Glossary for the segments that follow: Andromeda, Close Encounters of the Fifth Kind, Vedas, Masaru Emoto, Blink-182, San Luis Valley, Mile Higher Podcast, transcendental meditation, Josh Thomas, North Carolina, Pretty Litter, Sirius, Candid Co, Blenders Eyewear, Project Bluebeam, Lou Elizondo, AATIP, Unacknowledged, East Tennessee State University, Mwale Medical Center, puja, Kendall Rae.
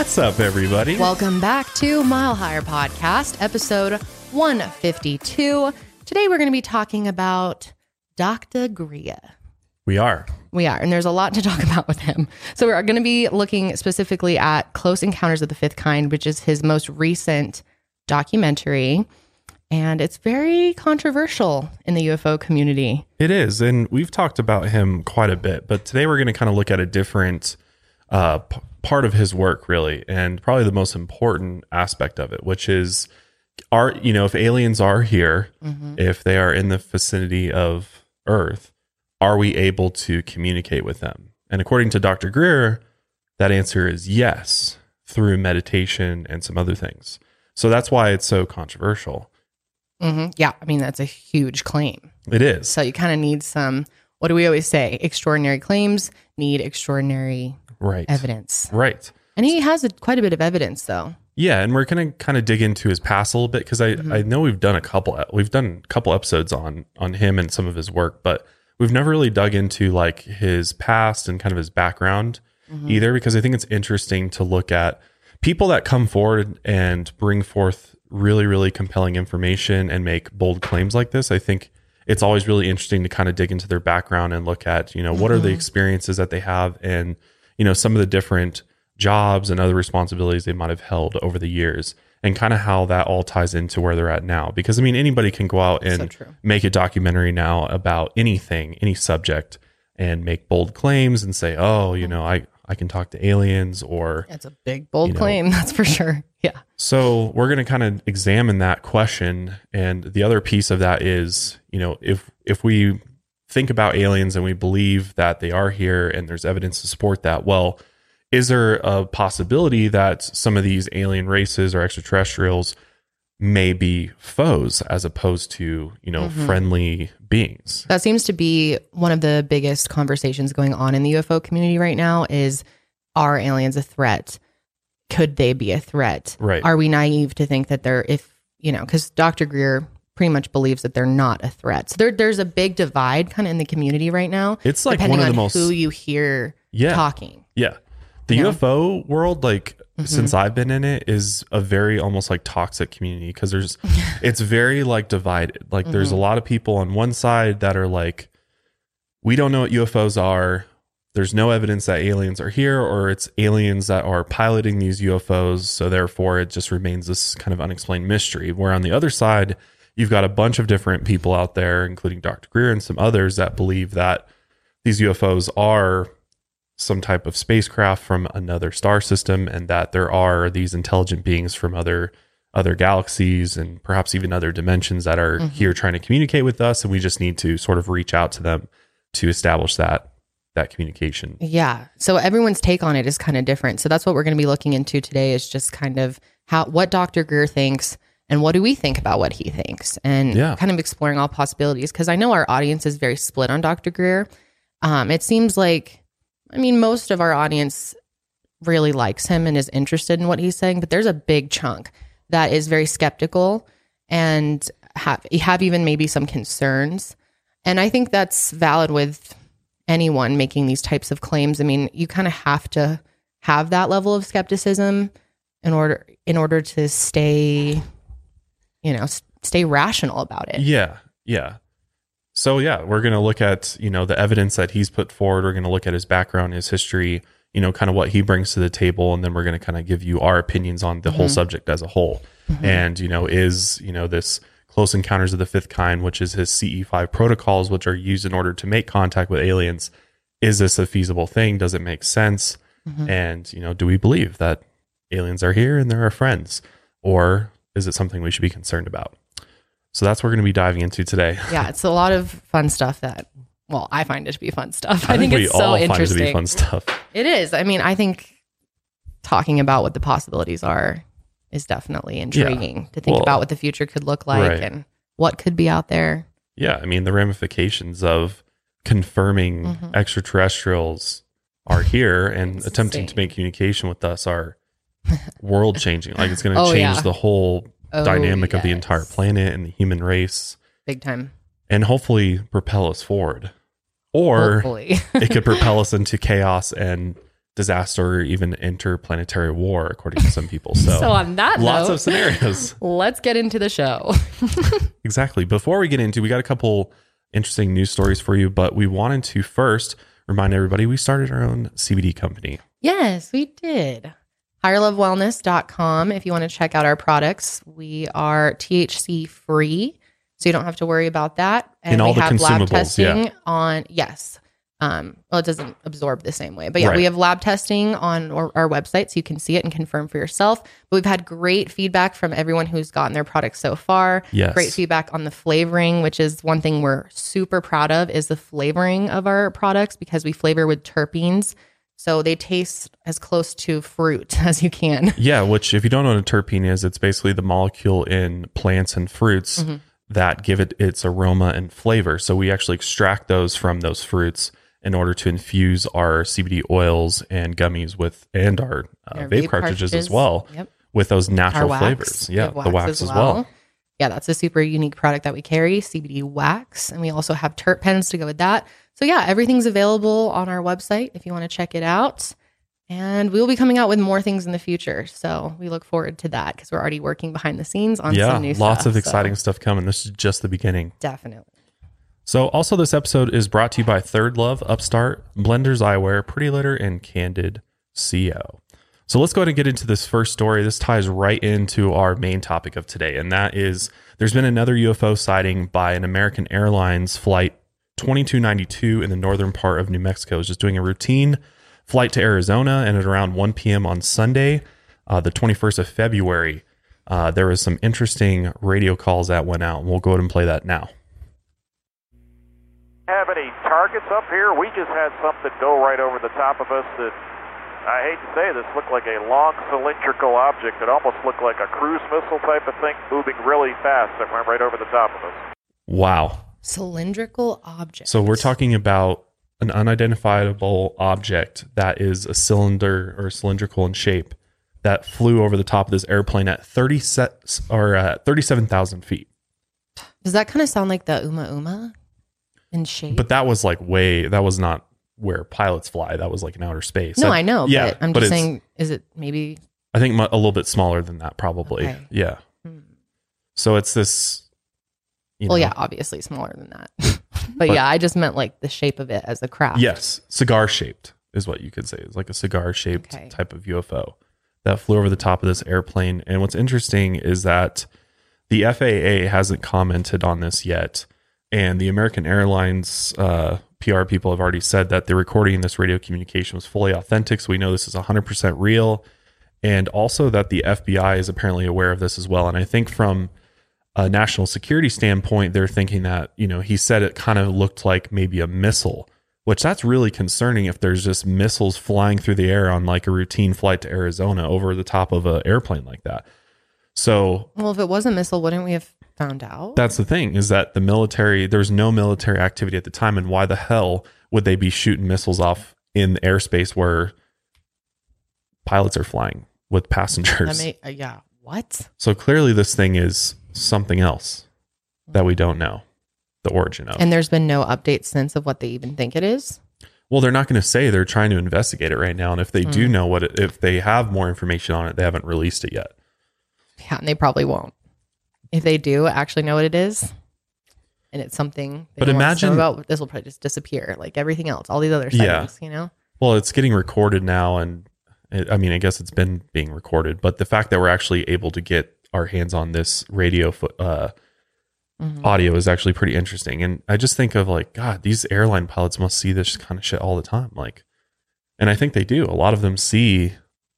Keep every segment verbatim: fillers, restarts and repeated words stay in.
What's up, everybody? Welcome back to Mile Higher Podcast, episode one fifty-two. Today, we're going to be talking about Doctor Greer. We are. We are. And there's a lot to talk about with him. So we're going to be looking specifically at Close Encounters of the Fifth Kind, which is his most recent documentary. And it's very controversial in the U F O community. It is. And we've talked about him quite a bit. But today, we're going to kind of look at a different uh, p- part of his work, really. And probably the most important aspect of it, which is, are, you know, if aliens are here, mm-hmm. if they are in the vicinity of Earth, are we able to communicate with them? And according to Doctor Greer, that answer is yes, through meditation and some other things. So that's why it's so controversial. Mm-hmm. Yeah. I mean, that's a huge claim. It is. So you kind of need some, what do we always say? Extraordinary claims need extraordinary right. evidence. Right. And he has a, quite a bit of evidence, though. Yeah, and we're going to kind of dig into his past a little bit, because I, mm-hmm. I know we've done a couple we've done a couple episodes on on him and some of his work, but we've never really dug into like his past and kind of his background mm-hmm. either, because I think it's interesting to look at people that come forward and bring forth really, really compelling information and make bold claims like this. I think it's always really interesting to kind of dig into their background and look at, you know, mm-hmm. what are the experiences that they have, and, you know, some of the different jobs and other responsibilities they might have held over the years, and kind of how that all ties into where they're at now. Because I mean, anybody can go out and so make a documentary now about anything, any subject, and make bold claims and say, oh, you know, I, I can talk to aliens, or that's a big, bold you know. claim. That's for sure. Yeah. So we're going to kind of examine that question. And the other piece of that is, you know, if, if we think about aliens and we believe that they are here and there's evidence to support that, well, is there a possibility that some of these alien races or extraterrestrials may be foes as opposed to, you know, mm-hmm. friendly beings? That seems to be one of the biggest conversations going on in the U F O community right now is, are aliens a threat? Could they be a threat? Right. Are we naive to think that they're, if, you know, because Doctor Greer pretty much believes that they're not a threat. So there, there's a big divide kind of in the community right now. It's like one of the most... who you hear yeah, talking. Yeah. The yeah. U F O world, like mm-hmm. since I've been in it, is a very almost like toxic community, because there's, it's very like divided. Like mm-hmm. there's a lot of people on one side that are like, we don't know what U F Os are. There's no evidence that aliens are here, or it's aliens that are piloting these U F Os. So therefore it just remains this kind of unexplained mystery. Where on the other side, you've got a bunch of different people out there, including Doctor Greer and some others, that believe that these U F Os are some type of spacecraft from another star system, and that there are these intelligent beings from other other galaxies and perhaps even other dimensions that are mm-hmm. here trying to communicate with us, and we just need to sort of reach out to them to establish that that communication. Yeah. So everyone's take on it is kind of different. So that's what we're going to be looking into today, is just kind of how, what Doctor Greer thinks, and what do we think about what he thinks, and yeah. kind of exploring all possibilities, because I know our audience is very split on Doctor Greer. Um, it seems like, I mean, most of our audience really likes him and is interested in what he's saying, but there's a big chunk that is very skeptical and have, have even maybe some concerns. And I think that's valid with anyone making these types of claims. I mean, you kind of have to have that level of skepticism in order in order to stay, you know, stay rational about it. Yeah, yeah. So, yeah, we're going to look at, you know, the evidence that he's put forward. We're going to look at his background, his history, you know, kind of what he brings to the table. And then we're going to kind of give you our opinions on the mm-hmm. whole subject as a whole. Mm-hmm. And, you know, is, you know, this Close Encounters of the Fifth Kind, which is his C E five protocols, which are used in order to make contact with aliens, is this a feasible thing? Does it make sense? Mm-hmm. And, you know, do we believe that aliens are here and they're our friends? Or is it something we should be concerned about? So that's what we're going to be diving into today. Yeah, it's a lot of fun stuff that, well, I find it to be fun stuff. I, I think, think it's we so all interesting. Find it to be fun stuff. It is. I mean, I think talking about what the possibilities are is definitely intriguing yeah. to think well, about what the future could look like right. and what could be out there. Yeah, I mean, the ramifications of confirming mm-hmm. extraterrestrials are here and attempting insane. to make communication with us are world changing. Like, it's going to oh, change yeah. the whole Oh, dynamic yes. of the entire planet and the human race. Big time. And hopefully propel us forward. Or it could propel us into chaos and disaster or even interplanetary war, according to some people. So, so on that lots note, of scenarios. Let's get into the show. Exactly. Before we get into, we got a couple interesting news stories for you, but we wanted to first remind everybody we started our own C B D company. Yes, we did. higher love wellness dot com if you want to check out our products. We are T H C free, so you don't have to worry about that. And, and all we the have consumables, lab testing yeah. on, yes. Um, well, it doesn't absorb the same way, but yeah, right. we have lab testing on our, our website so you can see it and confirm for yourself. But we've had great feedback from everyone who's gotten their products so far. Yes. Great feedback on the flavoring, which is one thing we're super proud of is the flavoring of our products because we flavor with terpenes. So they taste as close to fruit as you can. Yeah. Which if you don't know what a terpene is, it's basically the molecule in plants and fruits mm-hmm. that give it its aroma and flavor. So we actually extract those from those fruits in order to infuse our C B D oils and gummies with, and our, uh, our vape, vape cartridges, cartridges as well yep. with those natural wax, flavors. Yeah. Wax the wax as, as well. well. Yeah. That's a super unique product that we carry, C B D wax. And we also have terp pens to go with that. So yeah, everything's available on our website if you want to check it out. And we'll be coming out with more things in the future. So we look forward to that because we're already working behind the scenes on yeah, some new lots stuff. Lots of exciting so. stuff coming. This is just the beginning. Definitely. So also this episode is brought to you by Third Love, Upstart, Blenders Eyewear, Pretty Litter, and Candid C O. So let's go ahead and get into this first story. This ties right into our main topic of today, and that is there's been another U F O sighting by an American Airlines flight twenty-two ninety-two in the northern part of New Mexico. It was just doing a routine flight to Arizona, and at around one p.m. on Sunday, uh, the twenty-first of February, uh, there was some interesting radio calls that went out, and we'll go ahead and play that now. Have any targets up here? We just had something go right over the top of us that, I hate to say this, looked like a long cylindrical object that almost looked like a cruise missile type of thing moving really fast that went right over the top of us. Wow. Cylindrical object. So we're talking about an unidentifiable object that is a cylinder or cylindrical in shape that flew over the top of this airplane at thirty-seven thousand feet. Does that kind of sound like the Uma Uma? In shape. But that was like way, that was not where pilots fly. That was like in outer space. No, I, I know. Yeah, but I'm but just saying, is it maybe? I think a little bit smaller than that probably. Okay. Yeah. Hmm. So it's this. You well, know, yeah, obviously smaller than that. But, but yeah, I just meant like the shape of it as a craft. Yes. Cigar shaped is what you could say. It's like a cigar shaped okay. type of U F O that flew over the top of this airplane. And what's interesting is that the F A A hasn't commented on this yet. And the American Airlines uh, P R people have already said that the recording in this radio communication was fully authentic. So we know this is one hundred percent real. And also that the F B I is apparently aware of this as well. And I think from a national security standpoint, they're thinking that, you know, he said it kind of looked like maybe a missile, which that's really concerning if there's just missiles flying through the air on like a routine flight to Arizona over the top of an airplane like that. So, well, if it was a missile, wouldn't we have found out? That's the thing, is that the military, there's no military activity at the time. And why the hell would they be shooting missiles off in the airspace where pilots are flying with passengers? That may, uh, yeah. What? So clearly this thing is something else that we don't know the origin of. And there's been no update since of what they even think it is. Well, they're not going to say. They're trying to investigate it right now. And if they mm. do know what, it, if they have more information on it, they haven't released it yet. Yeah, and they probably won't. If they do actually know what it is, and it's something they but imagine about, this will probably just disappear, like everything else, all these other sightings, yeah. you know? Well, it's getting recorded now, and it, I mean, I guess it's been being recorded, but the fact that we're actually able to get our hands on this radio uh, mm-hmm. audio is actually pretty interesting. And I just think of like, God, these airline pilots must see this kind of shit all the time. Like, and I think they do. A lot of them see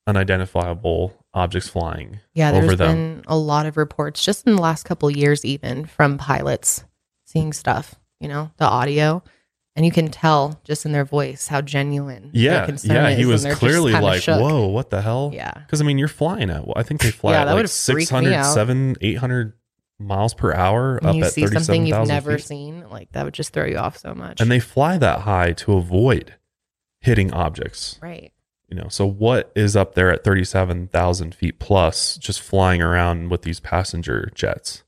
unidentifiable objects flying yeah, over them. Yeah, there's been a lot of reports just in the last couple of years even from pilots seeing stuff, you know, the audio. And you can tell just in their voice how genuine yeah, their concern yeah, is. Yeah, he was clearly like, shook. Whoa, what the hell? Yeah. Because, I mean, you're flying at, well, I think they fly yeah, at like six hundred, seven hundred, eight hundred miles per hour and up you at thirty-seven thousand feet. You see something you've never seen, like that would just throw you off so much. And they fly that high to avoid hitting objects. Right. You know, so what is up there at thirty-seven thousand feet plus just flying around with these passenger jets?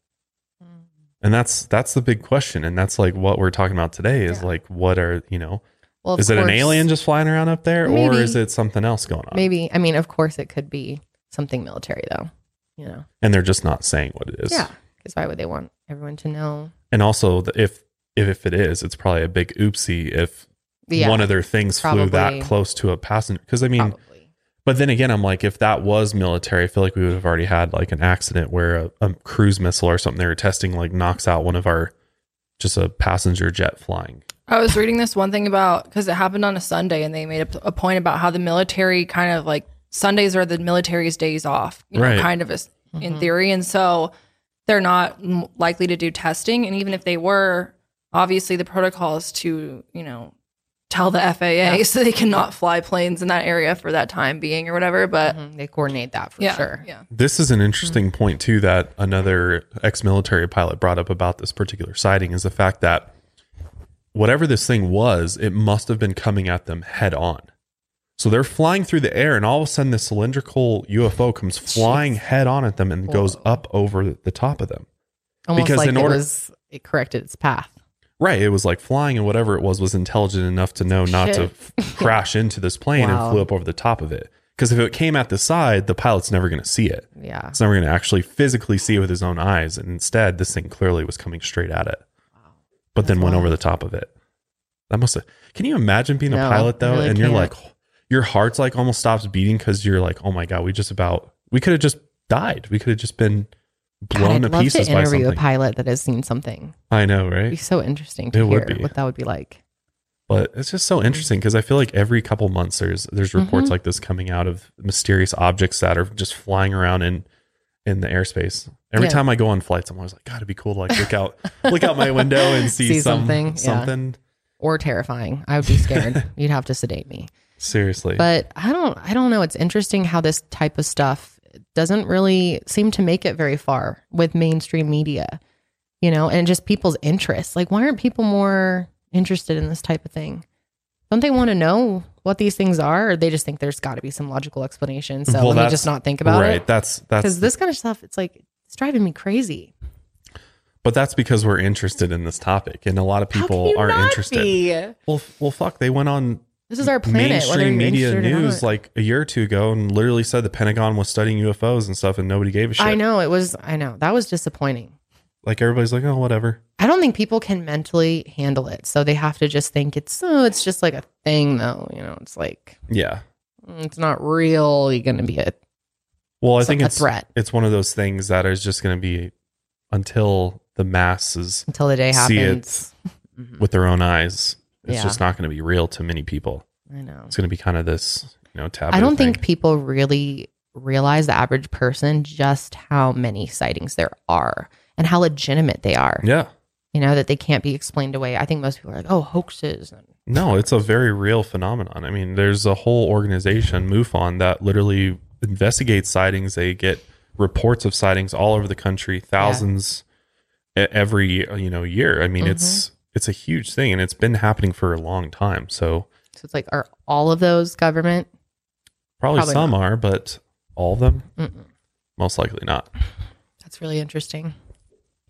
Mm. And that's, that's the big question. And that's like what we're talking about today is yeah. like, what are, you know, Well, is it course, an alien just flying around up there, maybe, or is it something else going on? Maybe. I mean, of course, it could be something military, though. You know, and they're just not saying what it is. Yeah, because why would they want everyone to know? And also, if if it is, it's probably a big oopsie if yeah, one of their things probably flew that close to a passenger. Because I mean, probably. But then again, I'm like, if that was military, I feel like we would have already had like an accident where a, a cruise missile or something they were testing like knocks out one of our just a passenger jet flying. I was reading this one thing about, because it happened on a Sunday, and they made a, a point about how the military kind of like Sundays are the military's days off, you right, know, kind of a, mm-hmm, in theory. And so they're not likely to do testing. And even if they were, obviously the protocol is to, you know, tell the F A A yeah, so they cannot fly planes in that area for that time being or whatever. But mm-hmm, they coordinate that for yeah, sure. Yeah. This is an interesting mm-hmm, point, too, that another ex-military pilot brought up about this particular sighting is the fact that whatever this thing was, it must have been coming at them head on. So they're flying through the air, and all of a sudden this cylindrical U F O comes flying Jeez, head on at them and whoa, goes up over the top of them. Almost because like in order, it, was, it corrected its path. Right. It was like flying, and whatever it was was intelligent enough to know not Shit. to f- crash into this plane wow, and flew up over the top of it. Because if it came at the side, the pilot's never going to see it. Yeah. He's never going to actually physically see it with his own eyes. And instead, this thing clearly was coming straight at it. But That's then went wild. over the top of it. That must have. Can you imagine being no, a pilot though, really and can't. you're like, your heart's like almost stops beating because you're like, oh my god, we just about we could have just died. We could have just been blown god, to pieces by something. I'd love to interview a pilot that has seen something. I know, right? It'd be so interesting to it hear would be. what that would be like. But it's just so interesting because I feel like every couple months there's there's reports mm-hmm, like this coming out of mysterious objects that are just flying around in in the airspace. Every yeah, time I go on flights, I'm always like, God, it'd be cool to like look out, look out my window and see, see some, something, something. Yeah. Or terrifying. I would be scared. You'd have to sedate me. Seriously. But I don't, I don't know. It's interesting how this type of stuff doesn't really seem to make it very far with mainstream media, you know, and just people's interests. Like, why aren't people more interested in this type of thing? Don't they want to know what these things are, or they just think there's got to be some logical explanation? So well, let me just not think about right, it. Right. That's that's because this kind of stuff, it's like it's driving me crazy. But that's because we're interested in this topic, and a lot of people aren't interested. Be? Well, well, fuck. They went on. This is our planet. Mainstream media news like a year or two ago, and literally said the Pentagon was studying U F Os and stuff, and nobody gave a shit. I know it was. I know that was disappointing. Like everybody's like, oh, whatever. I don't think people can mentally handle it, so they have to just think it's oh, it's just like a thing, though. You know, it's like yeah, it's not really going to be a well. I think it's a threat. It's one of those things that is just going to be until the masses until the day happens see it with their own eyes. It's yeah, just not going to be real to many people. I know it's going to be kind of this, you know, taboo. I don't thing. think people really realize the average person just how many sightings there are. And how legitimate they are. Yeah. You know, that they can't be explained away. I think most people are like, oh, hoaxes. No, it's a very real phenomenon. I mean, there's a whole organization, MUFON, that literally investigates sightings. They get reports of sightings all over the country, thousands yeah, every, you know, year. I mean, mm-hmm, it's it's a huge thing, and it's been happening for a long time. So, so it's like, are all of those government? Probably, probably some not. are, but all of them? Mm-mm. Most likely not. That's really interesting.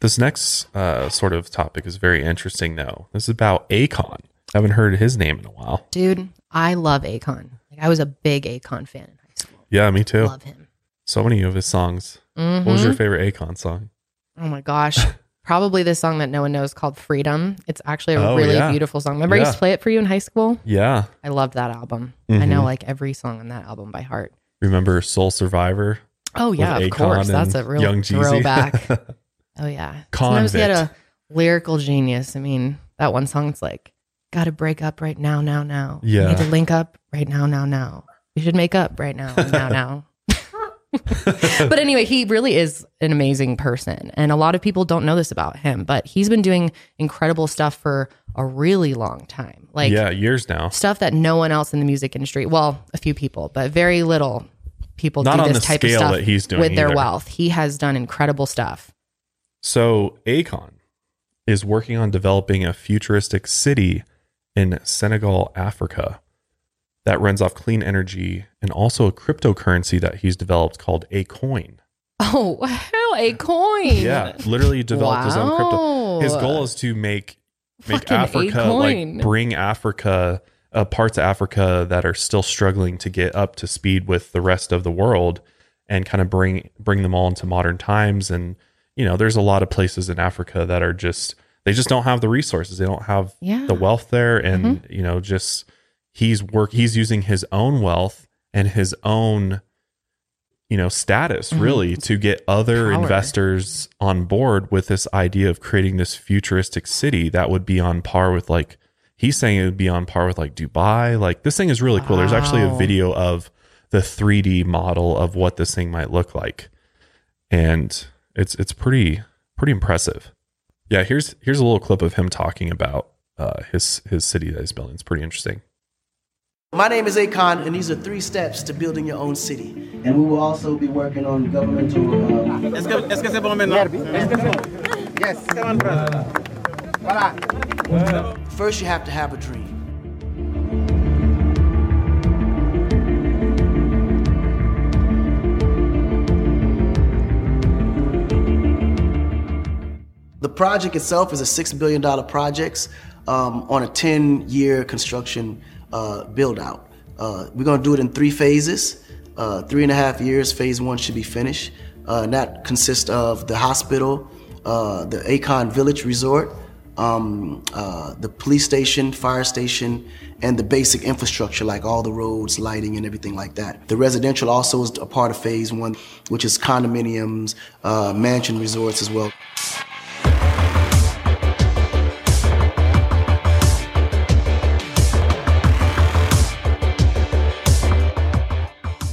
This next uh, sort of topic is very interesting, though. This is about Akon. I haven't heard his name in a while. Dude, I love Akon. Like, I was a big Akon fan in high school. Yeah, me too. Love him. So many of his songs. Mm-hmm. What was your favorite Akon song? Oh my gosh. Probably this song that no one knows called Freedom. It's actually a oh, really yeah, beautiful song. Remember yeah, I used to play it for you in high school? Yeah. I loved that album. Mm-hmm. I know like every song on that album by heart. Remember Soul Survivor? Oh yeah, of course. That's a real throwback. Oh, yeah. Sometimes he had a lyrical genius. I mean, that one song's like, gotta break up right now, now, now. Yeah. Need to link up right now, now, now. You should make up right now, now, now. But anyway, he really is an amazing person. And a lot of people don't know this about him, but he's been doing incredible stuff for a really long time. Like, yeah, years now. Stuff that no one else in the music industry, well, a few people, but very little people Not do this type of stuff that he's doing with either. Their wealth. He has done incredible stuff. So Akon is working on developing a futuristic city in Senegal, Africa, that runs off clean energy, and also a cryptocurrency that he's developed called A-Coin. Oh, wow, A-Coin. Yeah, literally developed wow, his own crypto. His goal is to make, make Africa, A-Coin. like bring Africa uh, parts of Africa that are still struggling to get up to speed with the rest of the world and kind of bring bring them all into modern times. And, you know, there's a lot of places in Africa that are just, they just don't have the resources. They don't have yeah. the wealth there. And, mm-hmm. you know, just he's work, he's using his own wealth and his own, you know, status mm-hmm. really to get other Power. investors on board with this idea of creating this futuristic city that would be on par with, like, he's saying it would be on par with like Dubai. Like, this thing is really cool. Wow. There's actually a video of the three D model of what this thing might look like. And it's, it's pretty, pretty impressive. Yeah. Here's, here's a little clip of him talking about uh, his, his city that he's building. It's pretty interesting. My name is Akon, and these are three steps to building your own city. And we will also be working on governmental... Um, Est-ce que, est-ce que c'est bon maintenant? Yes. Voilà. First, you have to have a dream. The project itself is a six billion dollars project um, on a ten-year construction Uh, build out. Uh, we're going to do it in three phases. Uh, three and a half years, phase one should be finished. Uh, and that consists of the hospital, uh, the Akon Village Resort, um, uh, the police station, fire station, and the basic infrastructure like all the roads, lighting, and everything like that. The residential also is a part of phase one, which is condominiums, uh, mansion resorts as well.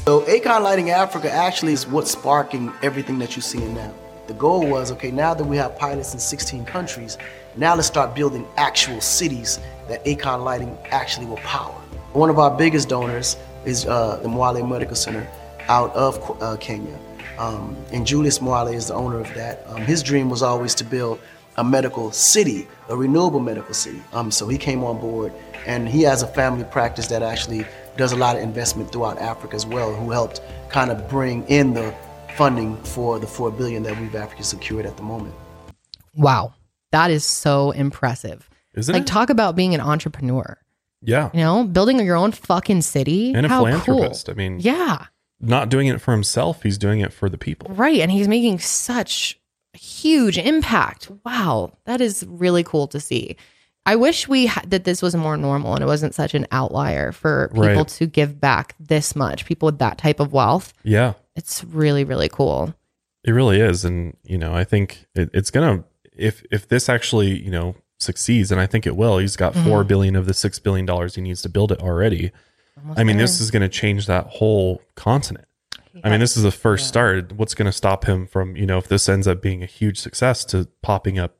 So Akon Lighting Africa actually is what's sparking everything that you're seeing now. The goal was, okay, now that we have pilots in sixteen countries, now let's start building actual cities that Akon Lighting actually will power. One of our biggest donors is uh, the Mwale Medical Center out of uh, Kenya. Um, and Julius Mwale is the owner of that. Um, his dream was always to build a medical city, a renewable medical city. Um, so he came on board, and he has a family practice that actually does a lot of investment throughout Africa as well, who helped kind of bring in the funding for the four billion dollars that we've Africa secured at the moment. Wow. That is so impressive. Isn't like, it? Talk about being an entrepreneur. Yeah. You know, building your own fucking city. And a How philanthropist. Cool. I mean, yeah. Not doing it for himself. He's doing it for the people. Right. And he's making such a huge impact. Wow. That is really cool to see. I wish we ha- that this was more normal and it wasn't such an outlier for people right. to give back this much, people with that type of wealth. Yeah. It's really, really cool. It really is. And, you know, I think it, it's going to, if if this actually, you know, succeeds, and I think it will, he's got mm-hmm. four billion dollars of the six billion dollars he needs to build it already. Almost I mean, there. This is going to change that whole continent. Yeah. I mean, this is the first yeah. start. What's going to stop him from, you know, if this ends up being a huge success, to popping up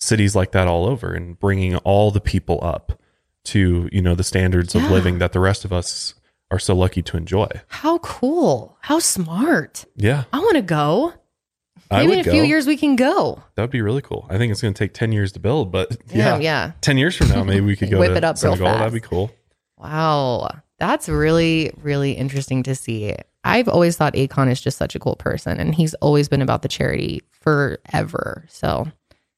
cities like that all over and bringing all the people up to, you know, the standards yeah. of living that the rest of us are so lucky to enjoy. How cool. How smart. Yeah. I want to go. Maybe in a go. few years we can go. That'd be really cool. I think it's going to take ten years to build, but yeah, yeah, yeah. ten years from now, maybe we could go Whip to it up Senegal. That'd be cool. Wow. That's really, really interesting to see. I've always thought Akon is just such a cool person, and he's always been about the charity forever. So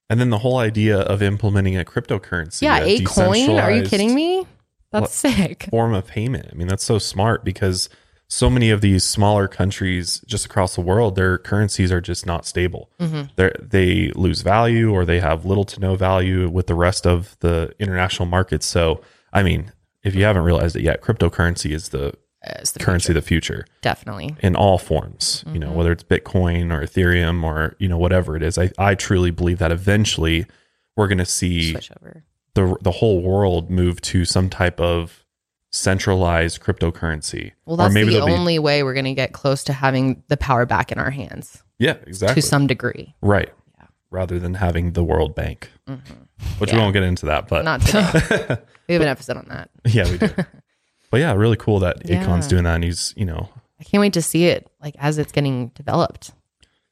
And then the whole idea of implementing a cryptocurrency. Yeah, a, a coin. Are you kidding me? That's sick. Form of payment. I mean, that's so smart, because so many of these smaller countries just across the world, their currencies are just not stable. Mm-hmm. They lose value, or they have little to no value with the rest of the international markets. So, I mean, if you haven't realized it yet, cryptocurrency is the, uh, the currency future. of the future. Definitely. In all forms. Mm-hmm. You know, whether it's Bitcoin or Ethereum or, you know, whatever it is. I, I truly believe that eventually we're going to see the the whole world move to some type of centralized cryptocurrency. Well, that's or maybe the only be, way we're going to get close to having the power back in our hands. Yeah, exactly. To some degree. Right. Yeah. Rather than having the World Bank, mm-hmm. which yeah. we won't get into that, but not today. We have an episode on that. Yeah, we do. But yeah, really cool that yeah. Akon's doing that, and he's, you know, I can't wait to see it, like, as it's getting developed.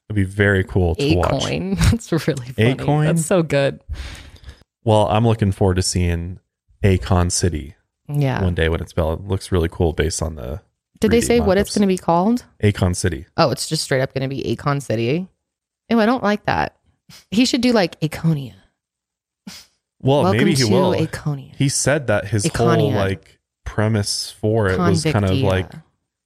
It'd be very cool to A-Coin. watch. That's really funny. A-Coin? That's so good. Well, I'm looking forward to seeing Akon City. Yeah. One day when it's built. It looks really cool based on the Did they say what it's going to be called? Akon City. Oh, it's just straight up going to be Akon City. Oh, I don't like that. He should do like Aconia. Well, Welcome maybe he will. Aconia. He said that his Aconia. whole like premise for it Convict, was kind of yeah. like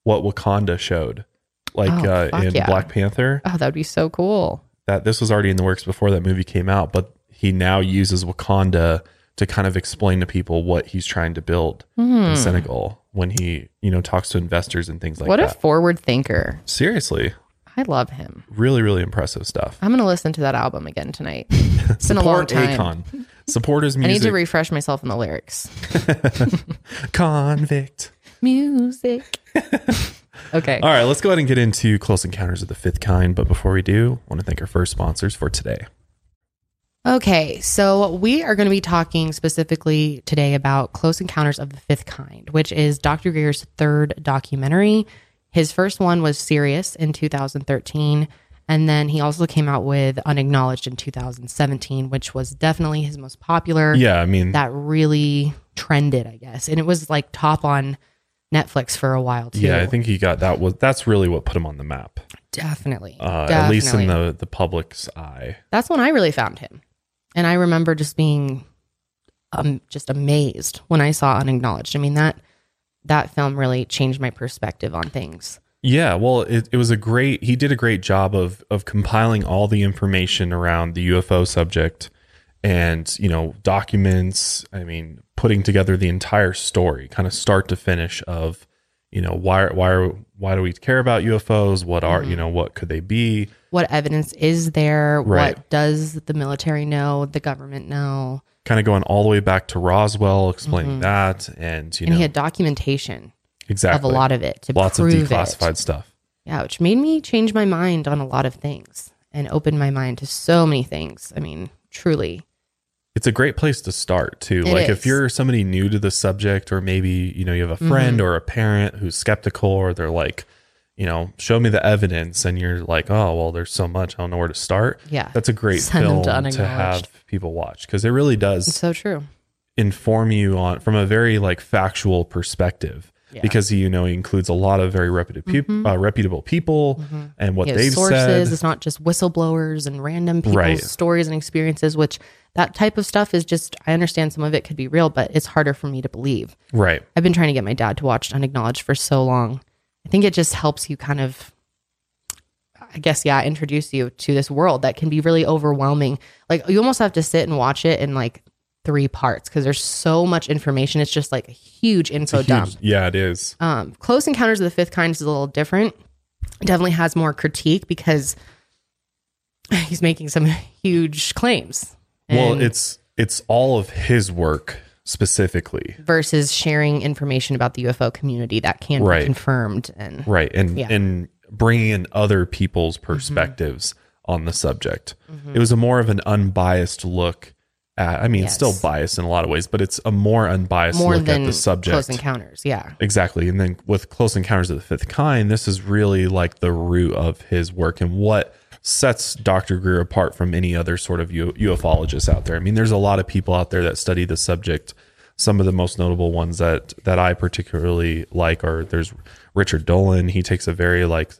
what Wakanda showed, like oh, uh, in yeah. Black Panther. Oh, that'd be so cool. That this was already in the works before that movie came out, but he now uses Wakanda to kind of explain to people what he's trying to build hmm. in Senegal when he, you know, talks to investors and things like what that. What a forward thinker. Seriously. I love him. Really, really impressive stuff. I'm going to listen to that album again tonight. It's been a long time. Akon. Support his music. I need to refresh myself in the lyrics. Convict. Music. Okay. All right. Let's go ahead and get into Close Encounters of the Fifth Kind. But before we do, I want to thank our first sponsors for today. Okay, so we are going to be talking specifically today about Close Encounters of the Fifth Kind, which is Doctor Greer's third documentary. His first one was Sirius in two thousand thirteen, and then he also came out with Unacknowledged in two thousand seventeen, which was definitely his most popular. Yeah, I mean... That really trended, I guess, and it was like top on Netflix for a while, too. Yeah, I think he got that. Was That's really what put him on the map. Definitely. Uh, definitely. At least in the, the public's eye. That's when I really found him. And I remember just being um, just amazed when I saw Unacknowledged. I mean, that that film really changed my perspective on things. Yeah, well, it, it was a great, he did a great job of of compiling all the information around the U F O subject and, you know, documents. I mean, putting together the entire story, kind of start to finish of, you know, why why are, why do we care about U F Os? What are, mm-hmm. you know, what could they be? What evidence is there? Right. What does the military know? The government know? Kind of going all the way back to Roswell, explaining mm-hmm. that. And, you and know, he had documentation exactly. of a lot of it to Lots prove of declassified it. Stuff. Yeah, which made me change my mind on a lot of things and open my mind to so many things. I mean, truly. It's a great place to start too. It like is. If you're somebody new to the subject, or maybe, you know, you have a friend mm-hmm. or a parent who's skeptical, or they're like, you know, show me the evidence, and you're like, oh, well, there's so much, I don't know where to start. Yeah. That's a great Send film to, to have people watch, because it really does. It's so true. Inform you on from a very like factual perspective. Yeah. Because, you know, he includes a lot of very reputed peop- mm-hmm. uh, reputable people mm-hmm. and what they've sources. Said. It's not just whistleblowers and random people's right. stories and experiences, which that type of stuff is just, I understand some of it could be real, but it's harder for me to believe. Right. I've been trying to get my dad to watch Unacknowledged for so long. I think it just helps you kind of, I guess, yeah, introduce you to this world that can be really overwhelming. Like you almost have to sit and watch it and like, three parts, because there's so much information. It's just like a huge info a huge, dump. Yeah, it is. Um, Close Encounters of the Fifth Kind is a little different. It definitely has more critique because he's making some huge claims. Well, it's it's all of his work specifically versus sharing information about the U F O community that can right. be confirmed and right and yeah. and bringing in other people's perspectives mm-hmm. on the subject. Mm-hmm. It was a more of an unbiased look. Uh, I mean, yes. still biased in a lot of ways, but it's a more unbiased more look than at the subject. Close Encounters, yeah. Exactly. And then with Close Encounters of the Fifth Kind, this is really like the root of his work and what sets Doctor Greer apart from any other sort of U- ufologist out there. I mean, there's a lot of people out there that study the subject. Some of the most notable ones that, that I particularly like are there's Richard Dolan. He takes a very like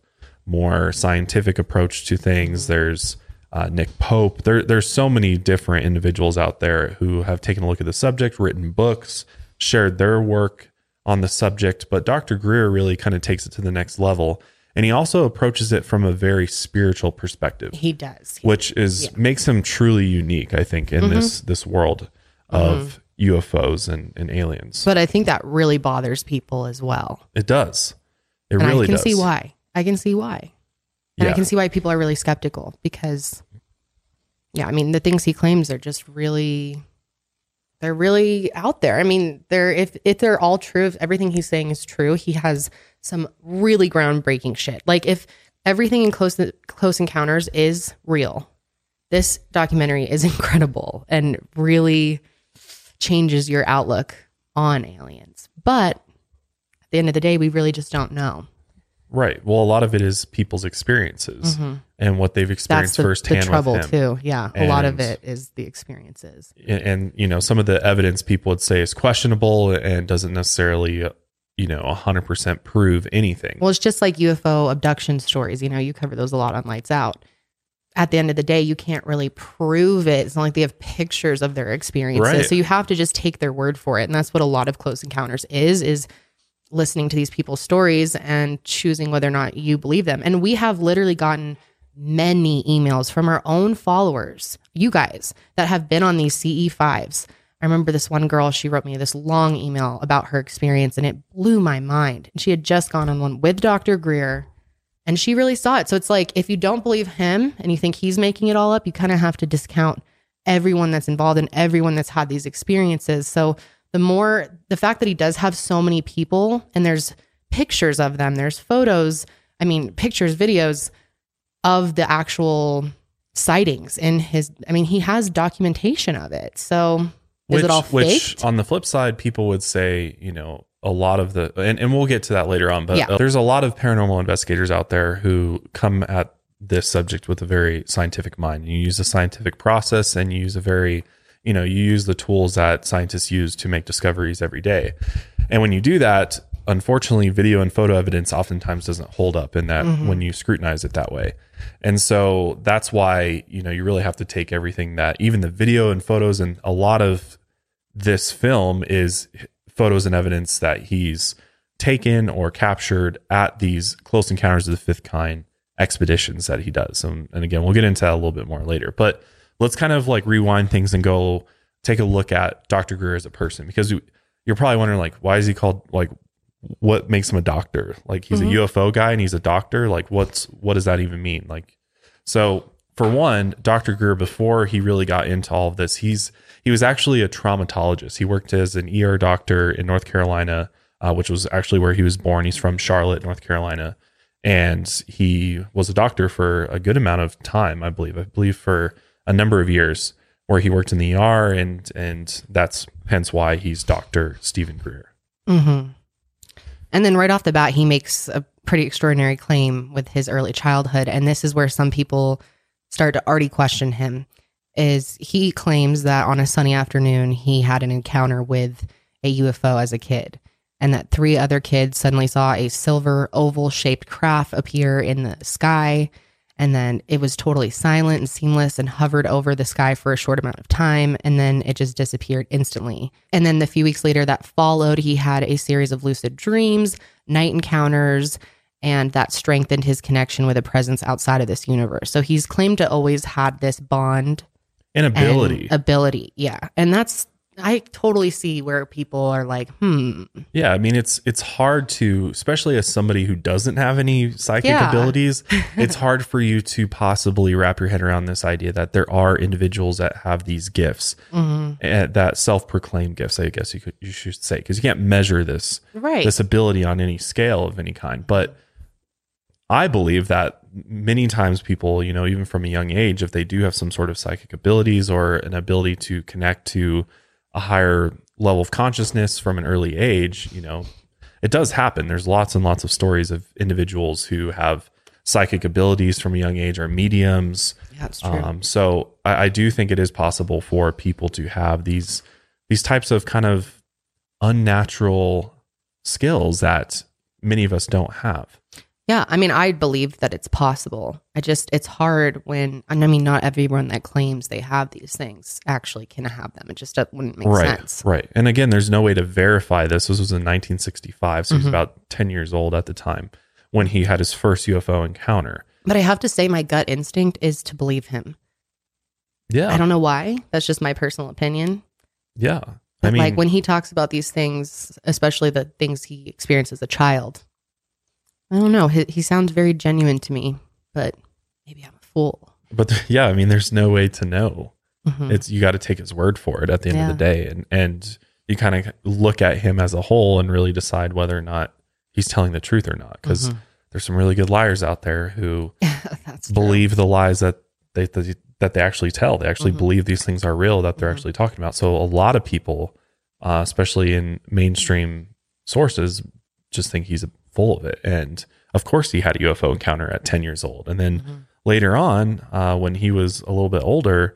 more scientific approach to things. There's Uh, Nick Pope. There, there's so many different individuals out there who have taken a look at the subject, written books, shared their work on the subject. But Doctor Greer really kind of takes it to the next level. And he also approaches it from a very spiritual perspective. He does. He which is yeah. makes him truly unique, I think, in mm-hmm. this this world of mm-hmm. U F Os and, and aliens. But I think that really bothers people as well. It does. It and really does. I can does. see why. I can see why. And yeah. I can see why people are really skeptical because, yeah, I mean, the things he claims are just really, they're really out there. I mean, they're if, if they're all true, if everything he's saying is true, he has some really groundbreaking shit. Like if everything in Close, Close Encounters is real, this documentary is incredible and really changes your outlook on aliens. But at the end of the day, we really just don't know. Right. Well, a lot of it is people's experiences mm-hmm. and what they've experienced the, firsthand. The trouble with him. Too. Yeah. And, a lot of it is the experiences. And, and, you know, some of the evidence people would say is questionable and doesn't necessarily, you know, one hundred percent prove anything. Well, it's just like U F O abduction stories. You know, you cover those a lot on Lights Out. at the end of the day, you can't really prove it. It's not like they have pictures of their experiences. Right. So you have to just take their word for it. And that's what a lot of close encounters is, is listening to these people's stories and choosing whether or not you believe them. And we have literally gotten many emails from our own followers, you guys, that have been on these C E fives. I remember this one girl, she wrote me this long email about her experience and it blew my mind. And she had just gone on one with Doctor Greer and she really saw it. So it's like, if you don't believe him and you think he's making it all up, you kind of have to discount everyone that's involved and everyone that's had these experiences. So the more, the fact that he does have so many people and there's pictures of them, there's photos, I mean, pictures, videos of the actual sightings in his, I mean, he has documentation of it. So... Which, is it all faked? Which, on the flip side, people would say, you know, a lot of the, and, and we'll get to that later on, but yeah. uh, there's a lot of paranormal investigators out there who come at this subject with a very scientific mind. You use a scientific process and you use a very, you know, you use the tools that scientists use to make discoveries every day. And when you do that, unfortunately, video and photo evidence oftentimes doesn't hold up in that mm-hmm. when you scrutinize it that way. And so that's why, you know, you really have to take everything that, even the video and photos, and a lot of this film is photos and evidence that he's taken or captured at these Close Encounters of the Fifth Kind expeditions that he does. And, and again, we'll get into that a little bit more later, but let's kind of like rewind things and go take a look at Doctor Greer as a person, because you're probably wondering, like, why is he called, like, what makes him a doctor? Like, he's mm-hmm. a U F O guy and he's a doctor. Like, what's, what does that even mean? Like, so for one, Doctor Greer, before he really got into all of this, he's, he was actually a traumatologist. He worked as an E R doctor in North Carolina, uh, which was actually where he was born. He's from Charlotte, North Carolina. And he was a doctor for a good amount of time, I believe, I believe for a number of years, where he worked in the E R, and, and that's hence why he's Doctor Steven Greer. Mm-hmm. And then right off the bat, he makes a pretty extraordinary claim with his early childhood. And this is where some people start to already question him, is he claims that on a sunny afternoon, he had an encounter with a U F O as a kid, and that three other kids suddenly saw a silver oval shaped craft appear in the sky. And then it was totally silent and seamless and hovered over the sky for a short amount of time. And then it just disappeared instantly. And then the few weeks later that followed, he had a series of lucid dreams, night encounters, and that strengthened his connection with a presence outside of this universe. So he's claimed to always had this bond. And ability. And ability, yeah. And that's, I totally see where people are like, hmm. Yeah, I mean, it's it's hard to, especially as somebody who doesn't have any psychic yeah. abilities, it's hard for you to possibly wrap your head around this idea that there are individuals that have these gifts, mm-hmm. and that self-proclaimed gifts, I guess you could you should say, because you can't measure this, right. this ability on any scale of any kind. But I believe that many times people, you know, even from a young age, if they do have some sort of psychic abilities or an ability to connect to a higher level of consciousness from an early age, you know, it does happen. There's lots and lots of stories of individuals who have psychic abilities from a young age, or mediums. Yeah, that's true. Um, so I, I do think it is possible for people to have these, these types of kind of unnatural skills that many of us don't have. Yeah. I mean, I believe that it's possible. I just, it's hard when, and I mean, not everyone that claims they have these things actually can have them. It just wouldn't make right, sense. Right. Right. And again, there's no way to verify this. This was in nineteen sixty-five. So mm-hmm. he was about ten years old at the time when he had his first U F O encounter. But I have to say my gut instinct is to believe him. Yeah. I don't know why. That's just my personal opinion. Yeah. But I mean, like when he talks about these things, especially the things he experienced as a child, I don't know. He, he sounds very genuine to me, but maybe I'm a fool. But th- yeah, I mean, there's no way to know. Mm-hmm. It's you got to take his word for it at the end yeah. of the day, and and you kind of look at him as a whole and really decide whether or not he's telling the truth or not. Because mm-hmm. there's some really good liars out there who That's believe true. the lies that they that, that they actually tell. They actually mm-hmm. believe these things are real that they're mm-hmm. actually talking about. So a lot of people, uh, especially in mainstream sources, just think he's a full of it. And of course he had a U F O encounter at ten years old. And then mm-hmm. later on, uh, when he was a little bit older,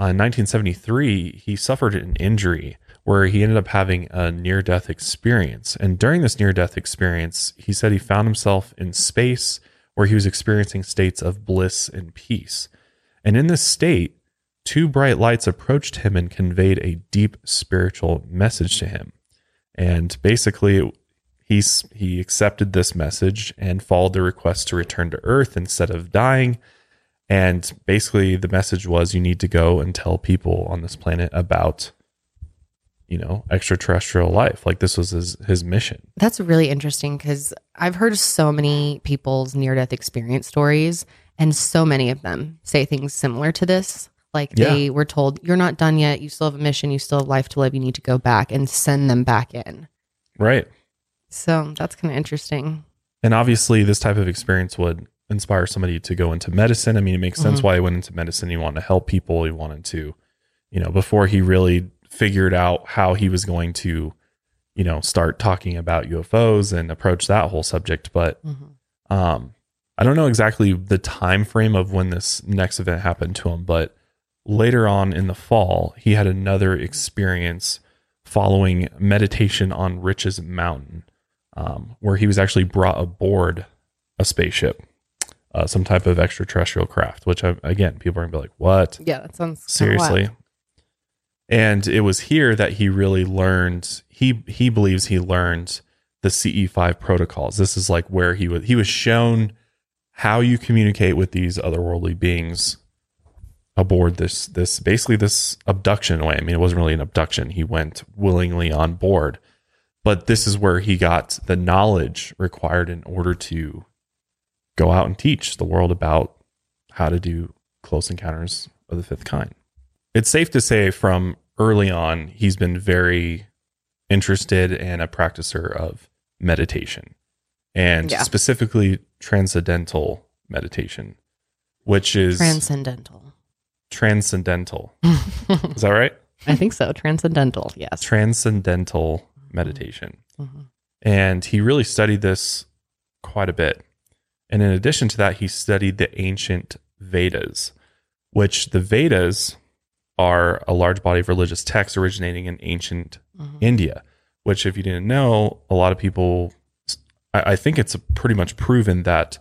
uh, in nineteen seventy-three, he suffered an injury where he ended up having a near-death experience. And during this near-death experience, he said he found himself in space where he was experiencing states of bliss and peace. And in this state, two bright lights approached him and conveyed a deep spiritual message to him. And basically, he, he accepted this message and followed the request to return to Earth instead of dying. And basically, the message was, you need to go and tell people on this planet about, you know, extraterrestrial life. Like, this was his, his mission. That's really interesting, because I've heard so many people's near-death experience stories, and so many of them say things similar to this. Like, yeah. they were told, you're not done yet. You still have a mission. You still have life to live. You need to go back, and send them back in. Right. So that's kind of interesting. And obviously, this type of experience would inspire somebody to go into medicine. I mean, it makes sense mm-hmm. why he went into medicine. He wanted to help people. He wanted to, you know, before he really figured out how he was going to, you know, start talking about U F Os and approach that whole subject. But mm-hmm. um, I don't know exactly the time frame of when this next event happened to him, but later on in the fall, he had another experience following meditation on Rich's Mountain, um, where he was actually brought aboard a spaceship, uh, some type of extraterrestrial craft, which, I, again, people are going to be like, what? Yeah, that sounds seriously. Wild. And it was here that he really learned, he he believes he learned the C E five protocols. This is like where he was, he was shown how you communicate with these otherworldly beings aboard this, this basically this abduction way. I mean, it wasn't really an abduction. He went willingly on board. But this is where he got the knowledge required in order to go out and teach the world about how to do close encounters of the fifth kind. It's safe to say from early on, he's been very interested and a practicer of meditation, and yeah. specifically transcendental meditation, which is transcendental. Transcendental. Is that right? I think so. Transcendental. Yes. Transcendental meditation. Mm-hmm. And he really studied this quite a bit. And in addition to that, he studied the ancient Vedas, which the Vedas are a large body of religious texts originating in ancient mm-hmm. India, which, if you didn't know, a lot of people, I, I think it's pretty much proven that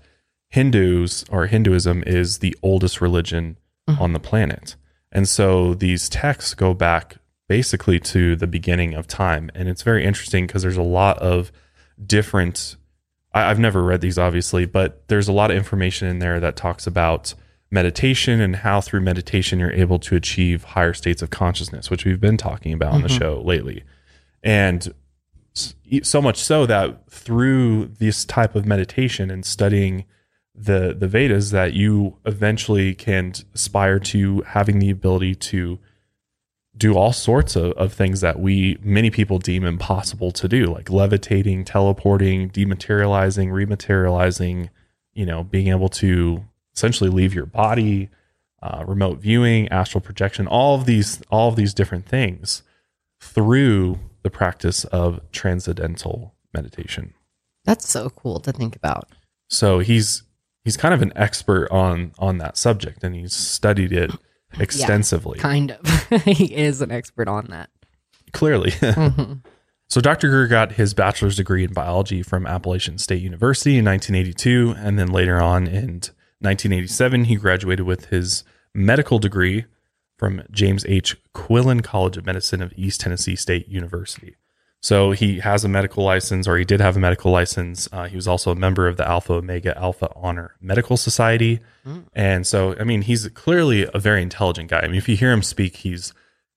Hindus or Hinduism is the oldest religion mm-hmm. on the planet. And so these texts go back basically to the beginning of time. And it's very interesting because there's a lot of different, I, I've never read these obviously, but there's a lot of information in there that talks about meditation and how through meditation you're able to achieve higher states of consciousness, which we've been talking about mm-hmm. on the show lately. And so much so that through this type of meditation and studying the, the Vedas, that you eventually can aspire to having the ability to do all sorts of, of things that we, many people deem impossible to do, like levitating, teleporting, dematerializing, rematerializing, you know, being able to essentially leave your body, uh, remote viewing, astral projection, all of these, all of these different things through the practice of transcendental meditation. That's so cool to think about. So he's, he's kind of an expert on, on that subject, and he's studied it extensively. Yeah, kind of. He is an expert on that. Clearly. Mm-hmm. So Doctor Greer got his bachelor's degree in biology from Appalachian State University in nineteen eighty-two. And then later on in nineteen eighty-seven, he graduated with his medical degree from James H. Quillen College of Medicine of East Tennessee State University. So he has a medical license, or he did have a medical license. Uh, he was also a member of the Alpha Omega Alpha Honor Medical Society. Mm. And so, I mean, he's clearly a very intelligent guy. I mean, if you hear him speak, he's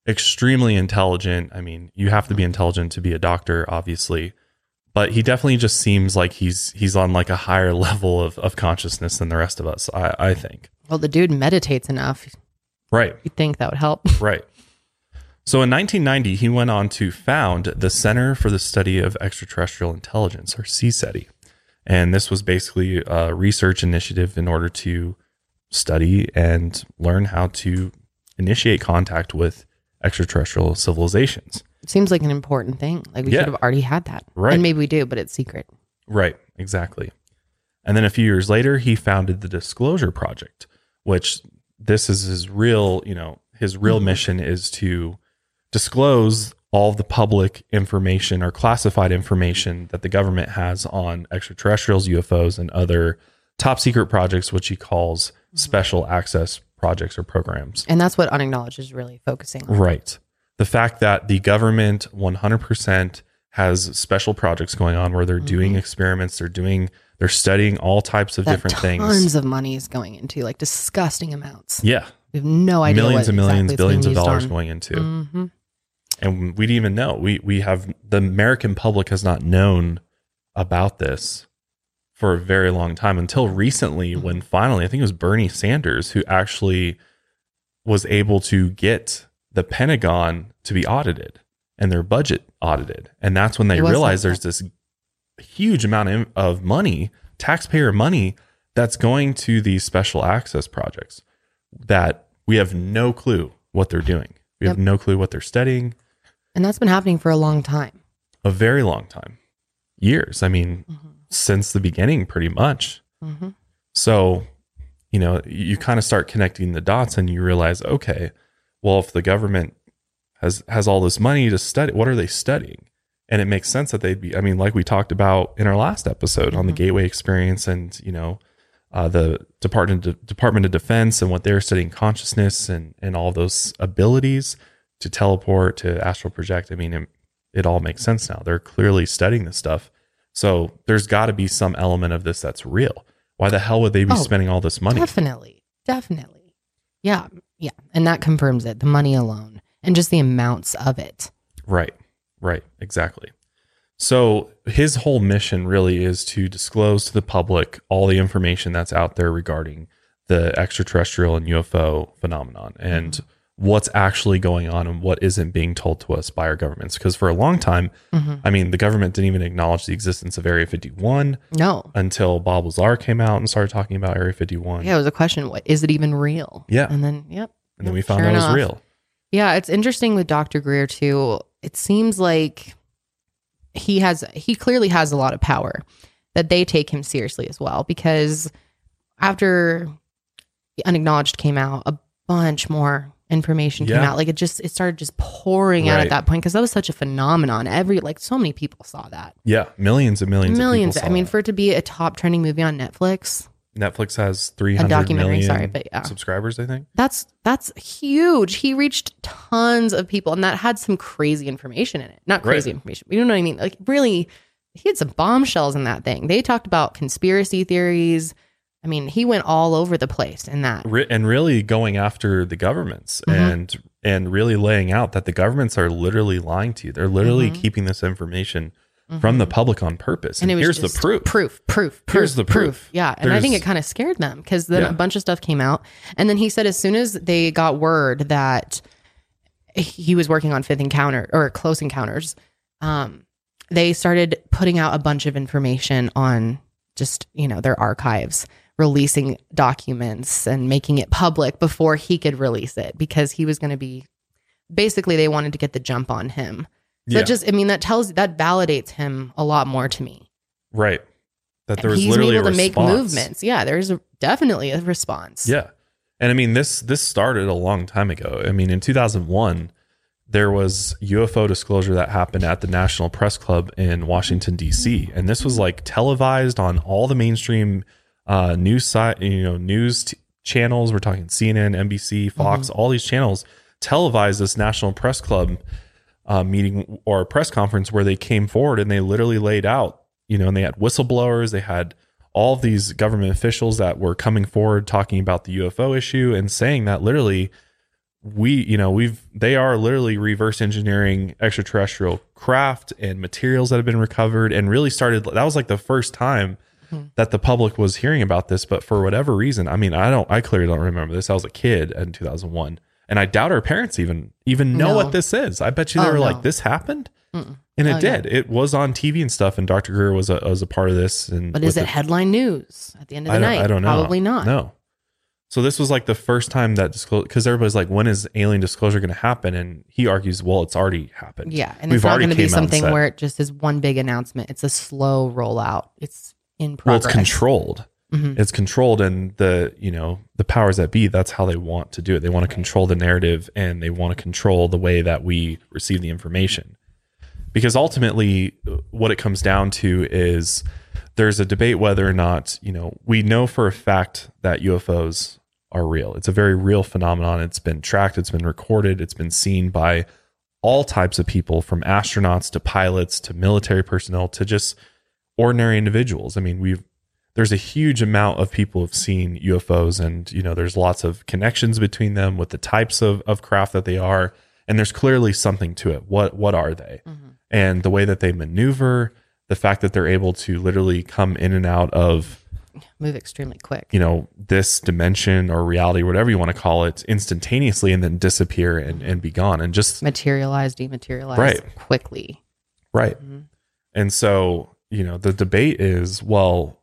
extremely intelligent. I mean, you have to be intelligent to be a doctor, obviously. But he definitely just seems like he's he's on like a higher level of, of consciousness than the rest of us, I, I think. Well, the dude meditates enough. Right. You'd think that would help. Right. So in nineteen ninety, he went on to found the Center for the Study of Extraterrestrial Intelligence, or C SETI. And this was basically a research initiative in order to study and learn how to initiate contact with extraterrestrial civilizations. It seems like an important thing. Like, we yeah. should have already had that. Right. And maybe we do, but it's secret. Right. Exactly. And then a few years later, he founded the Disclosure Project, which this is his real, you know, his real mission is to disclose all the public information or classified information that the government has on extraterrestrials, U F Os, and other top secret projects, which he calls mm-hmm. special access projects or programs. And that's what Unacknowledged is really focusing on. Right. The fact that the government one hundred percent has special projects going on where they're mm-hmm. doing experiments, they're doing, they're studying all types of that different tons things. Tons of money is going into, like, disgusting amounts. Yeah. We have no idea. Millions what and millions, exactly billions of dollars on. Going into. Mm-hmm. And we didn't even know. We, we have, the American public has not known about this for a very long time until recently mm-hmm. when finally, I think it was Bernie Sanders who actually was able to get the Pentagon to be audited and their budget audited. And that's when they realized there's this huge amount of money, taxpayer money, that's going to these special access projects that we have no clue what they're doing. We yep. have no clue what they're studying. And that's been happening for a long time. A very long time. Years. I mean, mm-hmm. since the beginning, pretty much. Mm-hmm. So, you know, you kind of start connecting the dots and you realize, okay, well, if the government has, has all this money to study, what are they studying? And it makes sense that they'd be, I mean, like we talked about in our last episode mm-hmm. on the Gateway Experience and, you know, Uh, the Department of, Department of Defense and what they're studying, consciousness and, and all those abilities to teleport, to astral project. I mean, it, it all makes sense now. They're clearly studying this stuff. So there's got to be some element of this that's real. Why the hell would they be oh, spending all this money? Definitely. Definitely. Yeah. Yeah. And that confirms it. The money alone and just the amounts of it. Right. Right. Exactly. So his whole mission really is to disclose to the public all the information that's out there regarding the extraterrestrial and U F O phenomenon and mm-hmm. what's actually going on and what isn't being told to us by our governments. Because for a long time, mm-hmm. I mean, the government didn't even acknowledge the existence of Area fifty-one. No. Until Bob Lazar came out and started talking about Area fifty-one. Yeah, it was a question. What, is it even real? Yeah. And then, yep. And yep, then we found sure out enough. It was real. Yeah, it's interesting with Doctor Greer, too. It seems like... he has, he clearly has a lot of power, that they take him seriously as well, because after Unacknowledged came out, a bunch more information yeah. came out. Like it just, it started just pouring right. out at that point. Cause that was such a phenomenon. Every, like so many people saw that. Yeah. Millions and millions. Millions. Of people saw I mean, that. For it to be a top trending movie on Netflix. Netflix has three hundred million sorry, but yeah. subscribers, I think. That's that's huge. He reached tons of people, and that had some crazy information in it. Not crazy right. information, but you know what I mean? Like, really, he had some bombshells in that thing. They talked about conspiracy theories. I mean, he went all over the place in that. Re- and really going after the governments mm-hmm. and and really laying out that the governments are literally lying to you. They're literally mm-hmm. keeping this information Mm-hmm. from the public on purpose. And, and it was here's the proof. Proof, proof, proof. Here's the proof. proof. Yeah. And There's, I think it kind of scared them because then yeah. a bunch of stuff came out. And then he said, as soon as they got word that he was working on Fifth Encounter or Close Encounters, um, they started putting out a bunch of information on just, you know, their archives, releasing documents and making it public before he could release it, because he was going to be, basically they wanted to get the jump on him. So yeah. that just, I mean, that tells, that validates him a lot more to me. Right. That there was He's literally able a to response. Make movements. Yeah. There's a, definitely a response. Yeah. And I mean, this, this started a long time ago. I mean, in two thousand one, there was U F O disclosure that happened at the National Press Club in Washington, D C. And this was like televised on all the mainstream uh, news site, you know, news t- channels. We're talking C N N, N B C, Fox, mm-hmm. all these channels televised this National Press Club Uh, meeting or a press conference where they came forward and they literally laid out, you know, and they had whistleblowers, they had all these government officials that were coming forward talking about the U F O issue and saying that literally we, you know, we've, they are literally reverse engineering extraterrestrial craft and materials that have been recovered, and really started, that was like the first time mm-hmm. that the public was hearing about this. But for whatever reason, I mean, I don't, I clearly don't remember this. I was a kid in two thousand one. And I doubt our parents even even know no. what this is. I bet you they oh, were no. like, this happened? Mm-mm. And it oh, did. Yeah. It was on T V and stuff, and Doctor Greer was a, was a part of this. And but is it the, headline news at the end of the I night? I don't know. Probably not. No. So this was like the first time that disclosure, because everybody's like, when is alien disclosure going to happen? And he argues, well, it's already happened. Yeah, and We've it's not going to be something where it just is one big announcement. It's a slow rollout. It's in progress. Well, it's controlled. Mm-hmm. It's controlled, and the, you know, the powers that be, that's how they want to do it. They want to control the narrative, and they want to control the way that we receive the information. Because ultimately what it comes down to is there's a debate whether or not, you know, we know for a fact that U F Os are real. It's a very real phenomenon. It's been tracked, it's been recorded, it's been seen by all types of people, from astronauts to pilots to military personnel to just ordinary individuals. I mean, we've there's a huge amount of people who've seen U F Os, and you know, there's lots of connections between them with the types of, of craft that they are, and there's clearly something to it. What what are they? Mm-hmm. And the way that they maneuver, the fact that they're able to literally come in and out of move extremely quick, you know, this dimension or reality, whatever you want to call it, instantaneously, and then disappear and, and be gone, and just materialize, dematerialize right. quickly. Right. Mm-hmm. And so, you know, the debate is, well,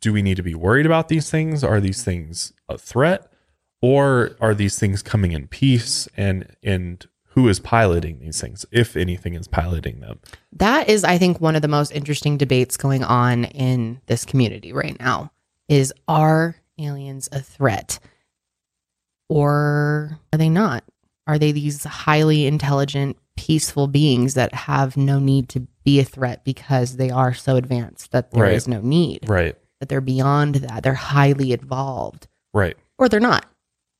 do we need to be worried about these things? Are these things a threat, or are these things coming in peace? And, and who is piloting these things, if anything is piloting them? That is, I think, one of the most interesting debates going on in this community right now. Is, are aliens a threat, or are they not? Are they these highly intelligent, peaceful beings that have no need to be a threat because they are so advanced that there right. is no need, right? That they're beyond that. They're highly evolved, right? Or they're not,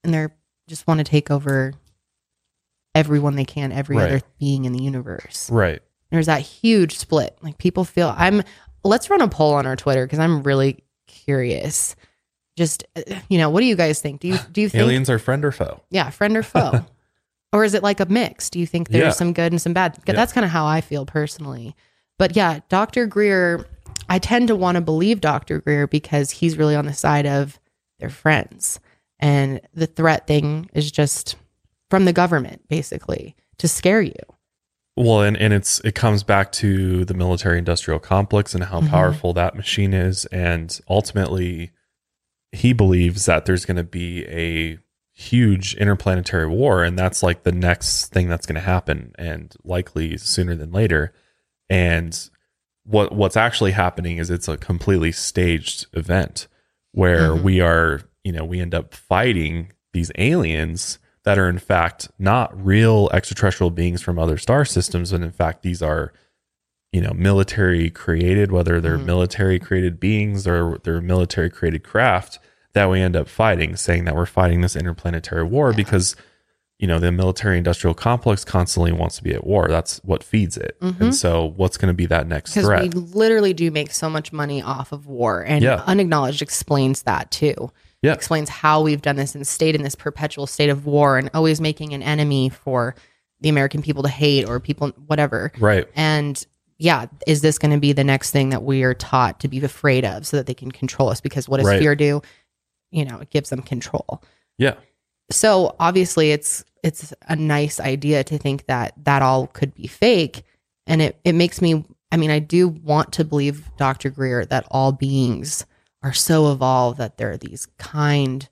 and they're just want to take over everyone they can, every right. other being in the universe, right? There's that huge split. Like, people feel I'm. Let's run a poll on our Twitter, because I'm really curious. Just, you know, what do you guys think? Do you do you think aliens are friend or foe? Yeah, friend or foe. Or is it like a mix? Do you think there's yeah. some good and some bad? Yeah. That's kind of how I feel personally. But yeah, Doctor Greer, I tend to want to believe Doctor Greer, because he's really on the side of their friends. And the threat thing is just from the government, basically, to scare you. Well, and, and it's it comes back to the military industrial complex and how mm-hmm. powerful that machine is. And ultimately, he believes that there's going to be a huge interplanetary war. And that's like the next thing that's going to happen, and likely sooner than later. And what what's actually happening is it's a completely staged event where mm-hmm. we are, you know, we end up fighting these aliens that are in fact not real extraterrestrial beings from other star systems. And in fact, these are, you know, military created, whether they're mm-hmm. military created beings or they're military created craft that we end up fighting, saying that we're fighting this interplanetary war yeah. because, you know, the military industrial complex constantly wants to be at war. That's what feeds it. Mm-hmm. And so what's going to be that next threat? Because we literally do make so much money off of war, and yeah. Unacknowledged explains that too. Yeah. Explains how we've done this and stayed in this perpetual state of war and always making an enemy for the American people to hate, or people, whatever. Right. And yeah, is this going to be the next thing that we are taught to be afraid of so that they can control us? Because what does right. fear do? You know, it gives them control. Yeah. So obviously it's, it's a nice idea to think that that all could be fake. And it, it makes me, I mean, I do want to believe Doctor Greer that all beings are so evolved that they're these kind,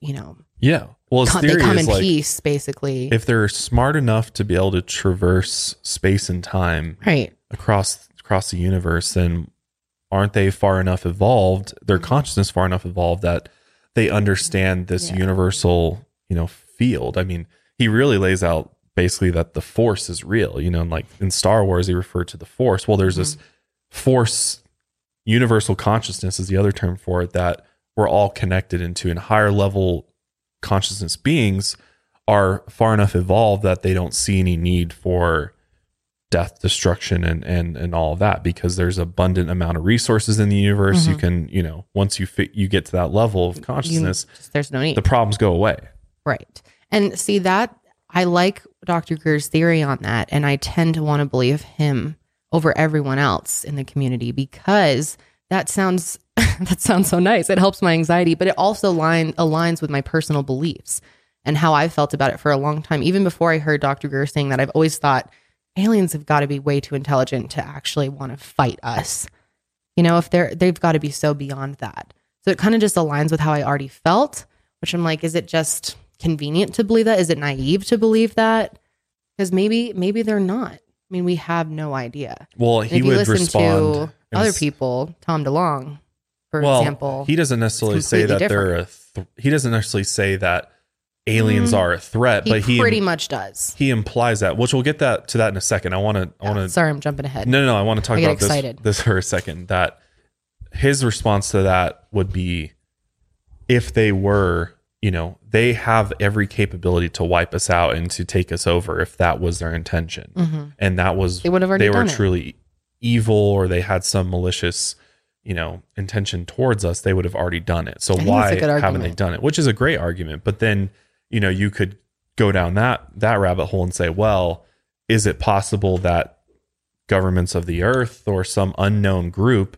you know, yeah. Well, his theory they come is in like, peace, basically. If they're smart enough to be able to traverse space and time, right, across across the universe, then aren't they far enough evolved? Their mm-hmm. consciousness far enough evolved that they understand this yeah. universal, you know, field. I mean, he really lays out basically that the Force is real. You know, and like in Star Wars, he referred to the Force. Well, there's mm-hmm. this Force. Universal consciousness is the other term for it, that we're all connected into, and higher level consciousness beings are far enough evolved that they don't see any need for death, destruction, and and and all of that, because there's abundant amount of resources in the universe. Mm-hmm. You can, you know, once you fit, you get to that level of consciousness, you, there's no need. The problems go away. Right. And see that I like Doctor Greer's theory on that, and I tend to want to believe him over everyone else in the community, because that sounds that sounds so nice. It helps my anxiety, but it also line, aligns with my personal beliefs and how I felt about it for a long time. Even before I heard Doctor Greer saying that, I've always thought aliens have got to be way too intelligent to actually want to fight us. You know, if they're they've got to be so beyond that. So it kind of just aligns with how I already felt, which I'm like, is it just convenient to believe that? Is it naive to believe that? Because maybe maybe they're not. I mean, we have no idea. Well, he would respond to other people, Tom DeLonge, for well, example. He doesn't necessarily say that different. they're a th- he doesn't necessarily say that aliens mm. are a threat, he but he pretty Im- much does. He implies that, which we'll get that to that in a second. I want to I want to Sorry, I'm jumping ahead. No, no, no I want to talk about this, this for a second. That his response to that would be, if they were, you know, they have every capability to wipe us out and to take us over if that was their intention. Mm-hmm. And that was, they, would have already they were done truly it. evil, or they had some malicious, you know, intention towards us, they would have already done it. So why haven't they done it? Which is a great argument. But then, you know, you could go down that, that rabbit hole and say, well, is it possible that governments of the earth or some unknown group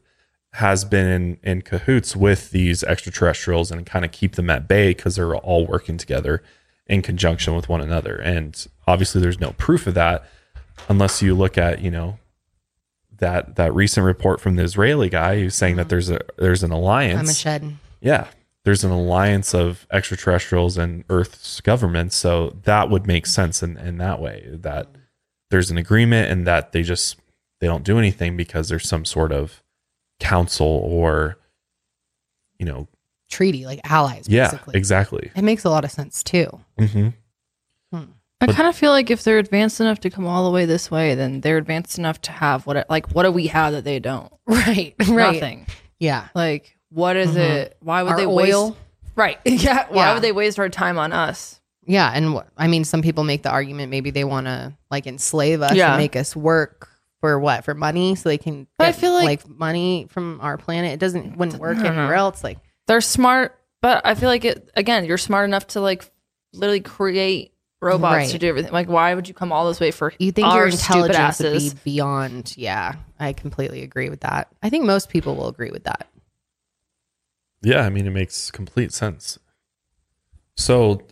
has been in, in cahoots with these extraterrestrials and kind of keep them at bay because they're all working together in conjunction with one another? And obviously there's no proof of that unless you look at, you know, that that recent report from the Israeli guy who's saying mm-hmm. that there's a there's an alliance. Yeah. There's an alliance of extraterrestrials and Earth's governments. So that would make sense in, in that way, that there's an agreement and that they just they don't do anything because there's some sort of council or, you know, treaty, like allies. Yeah, basically. Exactly. It makes a lot of sense too. Mm-hmm. Hmm. I kind of feel like if they're advanced enough to come all the way this way, then they're advanced enough to have what, like, what do we have that they don't? Right. Right. Nothing. Yeah. Like, what is mm-hmm. it? Why would our they oil? waste? Right. Yeah. Why yeah. would they waste our time on us? Yeah. And wh- I mean, some people make the argument, maybe they want to like enslave us yeah. and make us work for what? For money. So they can but get I feel like, like money from our planet. It doesn't, wouldn't work anywhere else. Like they're smart, but I feel like it, again, you're smart enough to like literally create robots right. to do everything. Like, why would you come all this way for you think our your intelligence asses? Would be beyond? Yeah, I completely agree with that. I think most people will agree with that. Yeah, I mean, it makes complete sense. So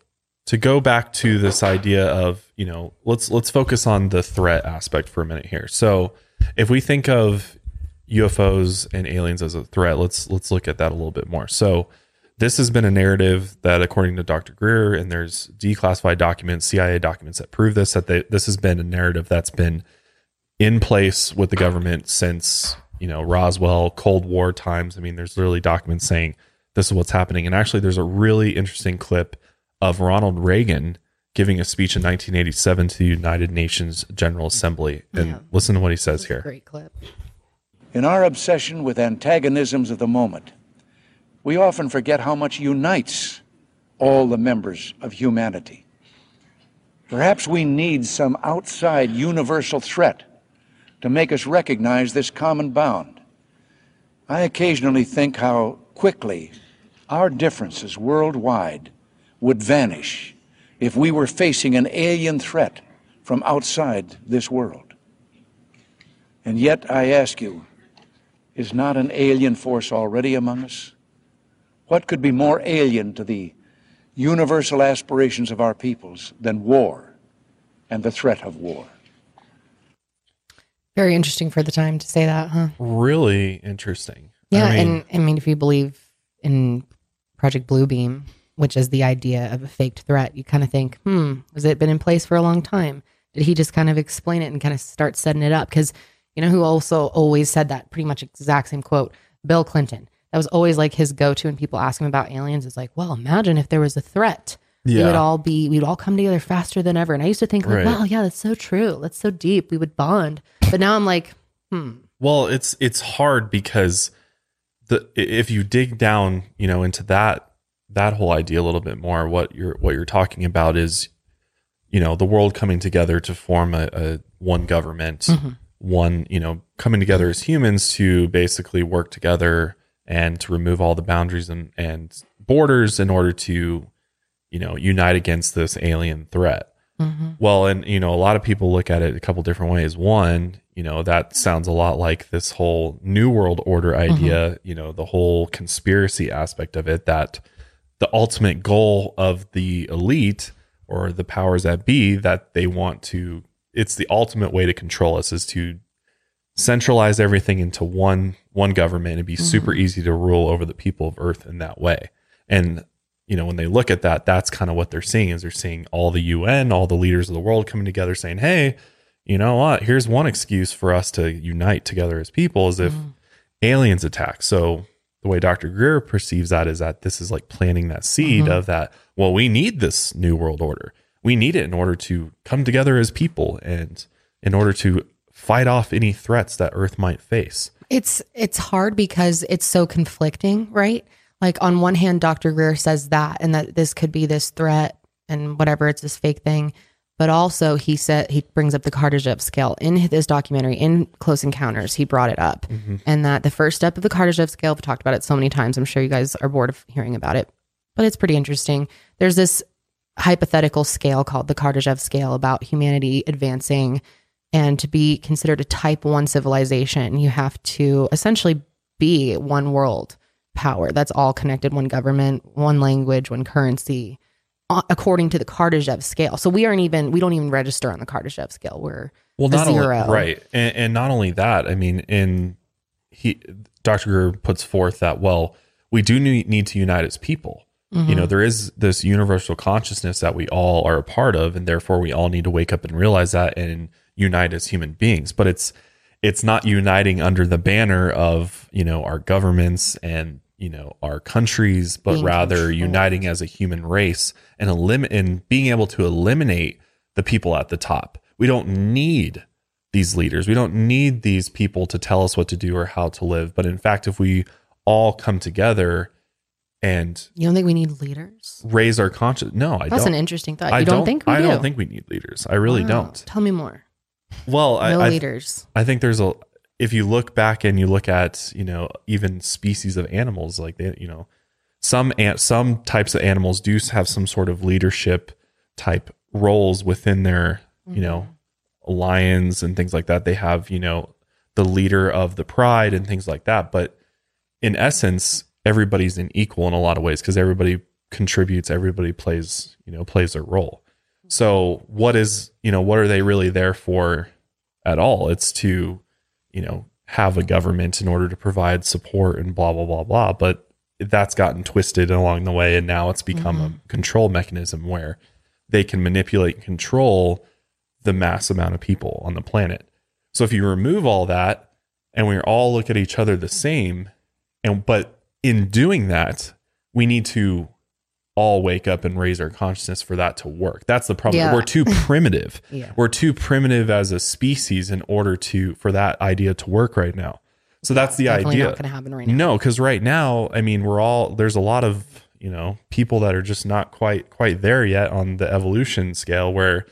to go back to this idea of, you know, let's let's focus on the threat aspect for a minute here. So if we think of U F Os and aliens as a threat, let's let's look at that a little bit more. So this has been a narrative that, according to Doctor Greer, and there's declassified documents, C I A documents that prove this, that they, this has been a narrative that's been in place with the government since, you know, Roswell, Cold War times. I mean, there's literally documents saying this is what's happening. And actually, there's a really interesting clip of Ronald Reagan giving a speech in nineteen eighty-seven to the United Nations General Assembly. And yeah. listen to what he says here. Great clip. In our obsession with antagonisms of the moment, we often forget how much unites all the members of humanity. Perhaps we need some outside universal threat to make us recognize this common bond. I occasionally think how quickly our differences worldwide would vanish if we were facing an alien threat from outside this world. And yet, I ask you, is not an alien force already among us? What could be more alien to the universal aspirations of our peoples than war and the threat of war? Very interesting for the time to say that, huh? Really interesting. Yeah, I mean, and I mean, if you believe in Project Bluebeam, which is the idea of a faked threat, you kind of think, hmm, has it been in place for a long time? Did he just kind of explain it and kind of start setting it up? Because you know who also always said that pretty much exact same quote? Bill Clinton. That was always like his go-to when people ask him about aliens. It's like, well, imagine if there was a threat. Yeah. We would all be, we'd all come together faster than ever. And I used to think, like, right. wow, yeah, that's so true. That's so deep. We would bond. But now I'm like, hmm. Well, it's it's hard because the if you dig down, you know, into that that whole idea a little bit more, what you're what you're talking about is, you know, the world coming together to form a, a one government, mm-hmm. one, you know, coming together as humans to basically work together and to remove all the boundaries and, and borders in order to, you know, unite against this alien threat. Mm-hmm. Well, and, you know, a lot of people look at it a couple different ways. One, you know, that sounds a lot like this whole New World Order idea, mm-hmm. you know, the whole conspiracy aspect of it, that the ultimate goal of the elite or the powers that be, that they want to, it's the ultimate way to control us is to centralize everything into one one government and be mm-hmm. super easy to rule over the people of Earth in that way. And you know, when they look at that, that's kind of what they're seeing is they're seeing all the U N, all the leaders of the world coming together saying, hey, you know what, here's one excuse for us to unite together as people is if mm. aliens attack. So the way Doctor Greer perceives that is that this is like planting that seed mm-hmm. of that, well, we need this New World Order. We need it in order to come together as people and in order to fight off any threats that Earth might face. It's it's hard because it's so conflicting, right? like on one hand, Doctor Greer says that, and that this could be this threat and whatever, it's this fake thing. But also he said, he brings up the Kardashev scale in his documentary, in Close Encounters, he brought it up. Mm-hmm. And that the first step of the Kardashev scale, I've talked about it so many times, I'm sure you guys are bored of hearing about it, but it's pretty interesting. There's this hypothetical scale called the Kardashev scale about humanity advancing, and to be considered a type one civilization, you have to essentially be one world power. That's all connected, one government, one language, one currency, according to the Kardashev scale. So we aren't even, we don't even register on the Kardashev scale. We're well, not zero. Only, right. And, and not only that, I mean, in he, Doctor Greer puts forth that, well, we do need to unite as people. Mm-hmm. You know, there is this universal consciousness that we all are a part of, and therefore we all need to wake up and realize that and unite as human beings. But it's, it's not uniting under the banner of, you know, our governments and, you know, our countries, but being rather controlled. Uniting as a human race and elim- and being able to eliminate the people at the top. We don't need these leaders. We don't need these people to tell us what to do or how to live. But in fact, if we all come together and... You don't think we need leaders? Raise our conscience. No, I That's don't. That's an interesting thought. You I don't, don't think we I do? I don't think we need leaders. I really wow. don't. Tell me more. Well, no I... No leaders. I, th- I think there's a... If you look back and you look at, you know, even species of animals, like they, you know, some ant, some types of animals do have some sort of leadership type roles within their, mm-hmm. you know, lions and things like that. They have, you know, the leader of the pride and things like that. But in essence, everybody's an equal in a lot of ways because everybody contributes, everybody plays, you know, plays their role. So what is, you know, what are they really there for at all? It's to, you know, have a government in order to provide support and blah, blah, blah, blah. But that's gotten twisted along the way. And now it's become mm-hmm. a control mechanism where they can manipulate and control the mass amount of people on the planet. So if you remove all that and we all look at each other the same, and but in doing that, we need to all wake up and raise our consciousness for that to work. That's the problem. Yeah. We're too primitive. yeah. We're too primitive as a species in order to, for that idea to work right now. So yeah, that's the definitely idea. Not gonna happen right now. No, because right now, I mean, we're all, there's a lot of, you know, people that are just not quite, quite there yet on the evolution scale, where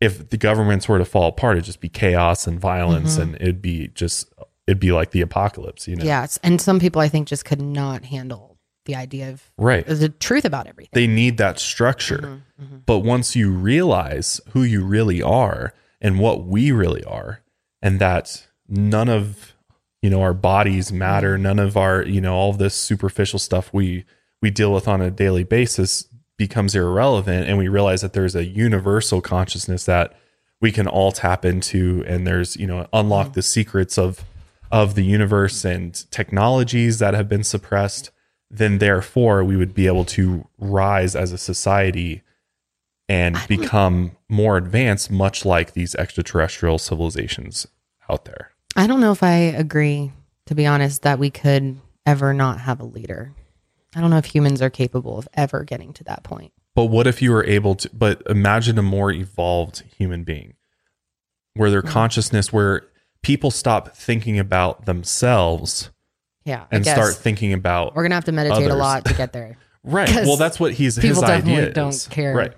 if the governments were to fall apart, it'd just be chaos and violence mm-hmm. and it'd be just, it'd be like the apocalypse, you know? Yes. And some people I think just could not handle the idea of right. the truth about everything. They need that structure. Mm-hmm, mm-hmm. But once you realize who you really are and what we really are, and that none of, you know, our bodies matter, none of our, you know, all of this superficial stuff we, we deal with on a daily basis becomes irrelevant. And we realize that there's a universal consciousness that we can all tap into. And there's, you know, unlock mm-hmm. the secrets of, of the universe and technologies that have been suppressed. Then therefore we would be able to rise as a society and become more advanced, much like these extraterrestrial civilizations out there. I don't know if I agree, to be honest, that we could ever not have a leader. I don't know if humans are capable of ever getting to that point. But what if you were able to, but imagine a more evolved human being where their mm-hmm. consciousness, where people stop thinking about themselves Yeah, and start thinking about we're gonna have to meditate others. A lot to get there, right? Well, that's what he's his idea is. Don't care, right?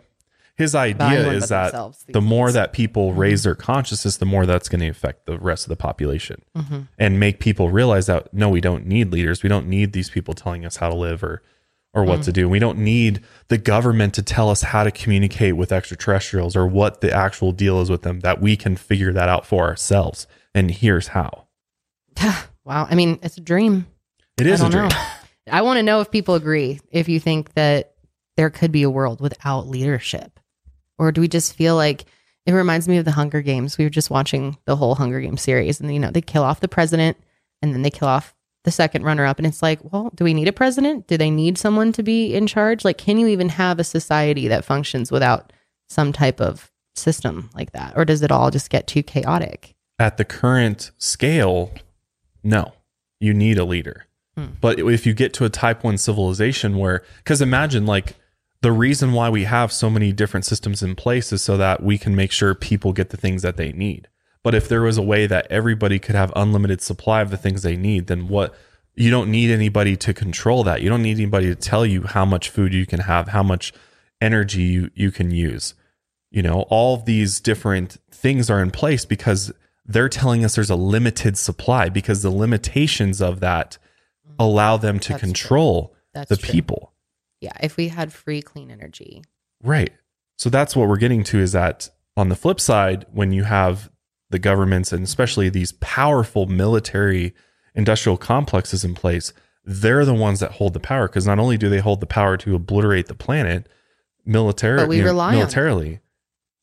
His idea is that the days. More that people raise their consciousness, the more that's going to affect the rest of the population, mm-hmm. and make people realize that no, we don't need leaders, we don't need these people telling us how to live or or what mm-hmm. to do. We don't need the government to tell us how to communicate with extraterrestrials or what the actual deal is with them. That we can figure that out for ourselves, and here's how. Wow. I mean, it's a dream. It is a dream. Know. I want to know if people agree, if you think that there could be a world without leadership, or do we just feel like it reminds me of the Hunger Games. We were just watching the whole Hunger Games series, and you know, they kill off the president and then they kill off the second runner up. And it's like, well, do we need a president? Do they need someone to be in charge? Like, can you even have a society that functions without some type of system like that? Or does it all just get too chaotic? At the current scale, no, you need a leader. Hmm. But if you get to a type one civilization where, because imagine like the reason why we have so many different systems in place is so that we can make sure people get the things that they need. But if there was a way that everybody could have unlimited supply of the things they need, then what you don't need anybody to control that. You don't need anybody to tell you how much food you can have, how much energy you, you can use. You know, all of these different things are in place because they're telling us there's a limited supply, because the limitations of that allow them to That's control the true. people. Yeah. If we had free, clean energy. Right. So that's what we're getting to, is that on the flip side, when you have the governments and especially these powerful military industrial complexes in place, they're the ones that hold the power, because not only do they hold the power to obliterate the planet militarily, but we you know, rely militarily, on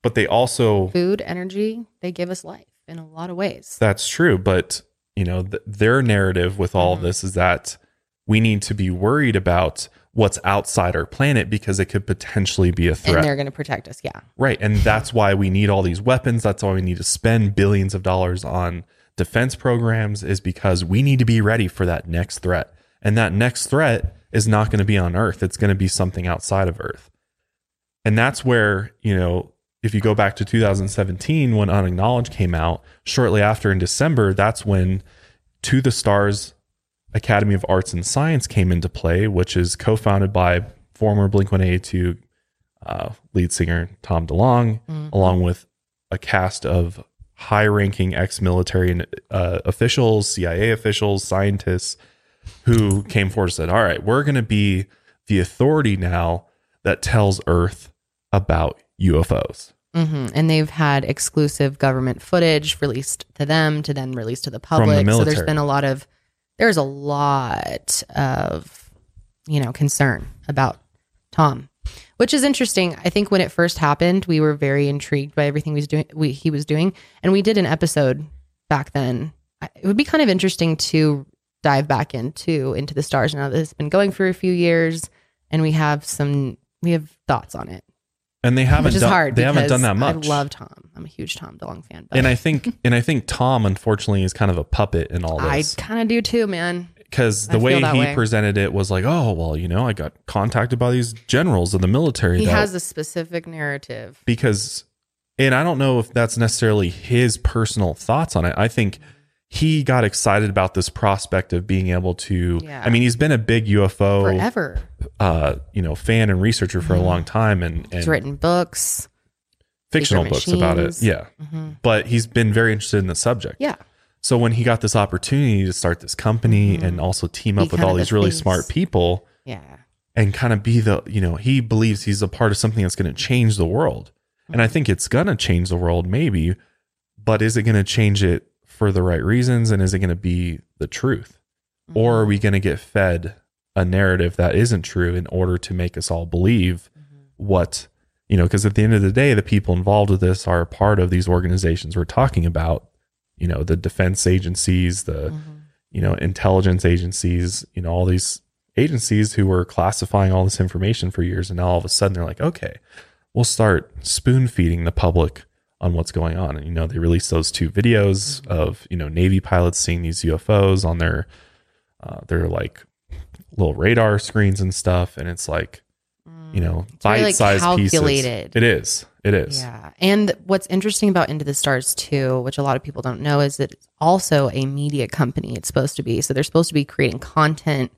but they also food, energy. They give us life in a lot of ways. That's true. But you know, th- their narrative with all mm-hmm. of this is that we need to be worried about what's outside our planet because it could potentially be a threat. And they're going to protect us. Yeah. Right. And that's why we need all these weapons. That's why we need to spend billions of dollars on defense programs, is because we need to be ready for that next threat. And that next threat is not going to be on Earth. It's going to be something outside of Earth. And that's where, you know, if you go back to two thousand seventeen, when Unacknowledged came out, shortly after in December, that's when To the Stars Academy of Arts and Science came into play, which is co-founded by former Blink one eighty-two uh, lead singer Tom DeLonge, mm-hmm. along with a cast of high-ranking ex-military and uh, officials, C I A officials, scientists, who came forward and said, all right, we're going to be the authority now that tells Earth about U F Os. Mm-hmm. And they've had exclusive government footage released to them, to then release to the public. The so there's been a lot of, there's a lot of, you know, concern about Tom, which is interesting. I think when it first happened, we were very intrigued by everything he was doing. We, he was doing, and we did an episode back then. It would be kind of interesting to dive back into into the stars now that it's been going for a few years, and we have some we have thoughts on it. And they haven't Which is done, hard they haven't done that much. I love Tom. I'm a huge Tom DeLonge fan. But. And I think and I think Tom, unfortunately, is kind of a puppet in all this. I kind of do too, man. Because the way he way. presented it was like, oh, well, you know, I got contacted by these generals in the military. He that, has a specific narrative. Because, and I don't know if that's necessarily his personal thoughts on it. I think he got excited about this prospect of being able to, yeah. I mean, he's been a big U F O forever, uh, you know, fan and researcher for mm-hmm. a long time. And, and he's written books, fictional books machines. about it. Yeah. Mm-hmm. But he's been very interested in the subject. Yeah. So when he got this opportunity to start this company mm-hmm. and also team up be with all these the really things. smart people yeah, and kind of be the, you know, he believes he's a part of something that's going to change the world. Mm-hmm. And I think it's going to change the world maybe, but is it going to change it for the right reasons, and is it going to be the truth, mm-hmm. or are we going to get fed a narrative that isn't true in order to make us all believe mm-hmm. what, you know, because at the end of the day, the people involved with this are part of these organizations we're talking about, you know, the defense agencies, the mm-hmm. you know, intelligence agencies, you know, all these agencies who were classifying all this information for years, and now all of a sudden they're like, okay, we'll start spoon feeding the public on what's going on. And, you know, they released those two videos mm-hmm. of, you know, Navy pilots seeing these U F Os on their, uh, their like little radar screens and stuff. And it's like, mm. you know, it's bite-sized really like calculated pieces. It is, it is. Yeah. And what's interesting about Into the Stars too, which a lot of people don't know, is that it's also a media company. It's supposed to be, so they're supposed to be creating content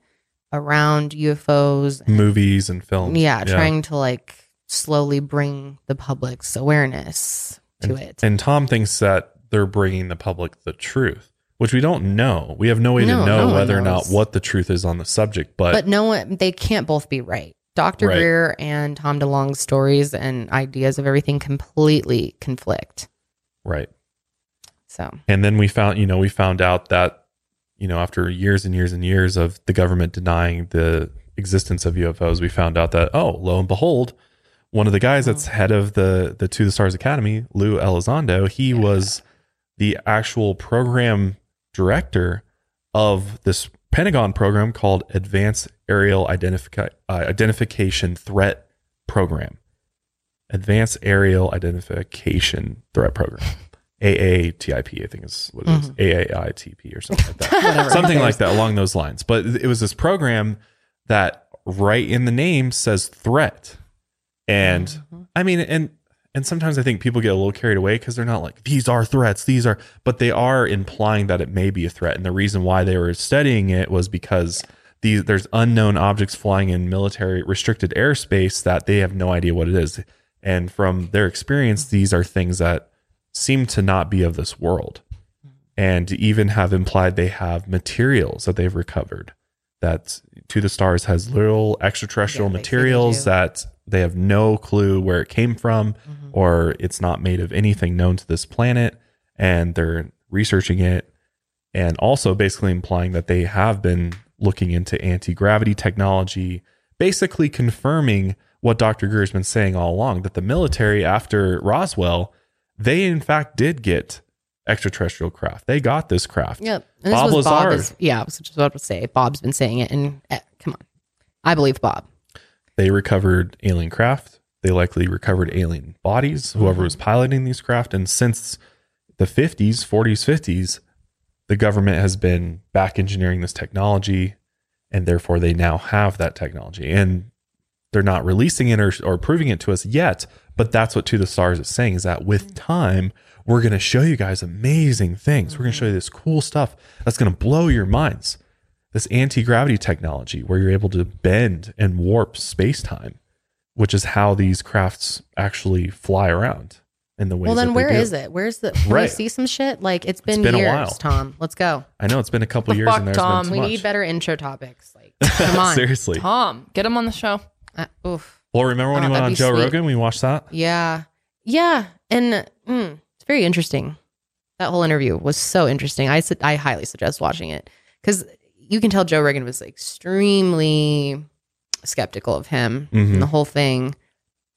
around U F Os, and movies and films. Yeah. Trying yeah. to like slowly bring the public's awareness to it. And Tom thinks that they're bringing the public the truth, which we don't know. We have no way no, to know no whether or not what the truth is on the subject. But but no one, they can't both be right. Doctor Right. Greer and Tom DeLonge's stories and ideas of everything completely conflict. Right. So. And then we found, you know, we found out that, you know, after years and years and years of the government denying the existence of U F Os, we found out that, oh, lo and behold, one of the guys that's head of the the To the Stars Academy, Lou Elizondo, he yeah. was the actual program director of this Pentagon program called Advanced Aerial Identifi- uh, Identification Threat Program. Advanced Aerial Identification Threat Program. A A T I P, I think is what it mm-hmm. is. A A I T P or something like that. something like that along those lines. But it was this program that right in the name says threat. And mm-hmm. I mean, and And sometimes I think people get a little carried away because they're not like, these are threats, these are, but they are implying that it may be a threat. And the reason why they were studying it was because these, there's unknown objects flying in military restricted airspace that they have no idea what it is. And from their experience, these are things that seem to not be of this world. And even have implied they have materials that they've recovered that To the Stars has little extraterrestrial yeah, materials that they have no clue where it came from, mm-hmm. or it's not made of anything known to this planet, and they're researching it, and also basically implying that they have been looking into anti-gravity technology, basically confirming what Doctor Greer's been saying all along, that the military after Roswell, they in fact did get extraterrestrial craft. They got this craft. Yep. And Bob Lazar. Bob is, yeah, which is what I was about to say. Bob's been saying it, and eh, come on. I believe Bob. They recovered alien craft. They likely recovered alien bodies, whoever was piloting these craft. And since the fifties, forties, fifties, the government has been back engineering this technology, and therefore they now have that technology. And they're not releasing it or, or proving it to us yet, but that's what To the Stars is saying, is that with time, we're going to show you guys amazing things. We're going to show you this cool stuff that's going to blow your minds. This anti-gravity technology where you're able to bend and warp space-time, which is how these crafts actually fly around in the way. Well, then where is it? Where's the, can we see some shit? Like, it's been, it's been years, a while. Tom. Let's go. I know, it's been a couple years. Fuck, Tom. We need better intro topics. Like, come on. Seriously. Tom, get him on the show. Uh, oof. Well, remember when oh, he went on Joe sweet. Rogan? We watched that? Yeah. Yeah. And mm, it's very interesting. That whole interview was so interesting. I, su- I highly suggest watching it, because you can tell Joe Rogan was extremely skeptical of him mm-hmm. and the whole thing.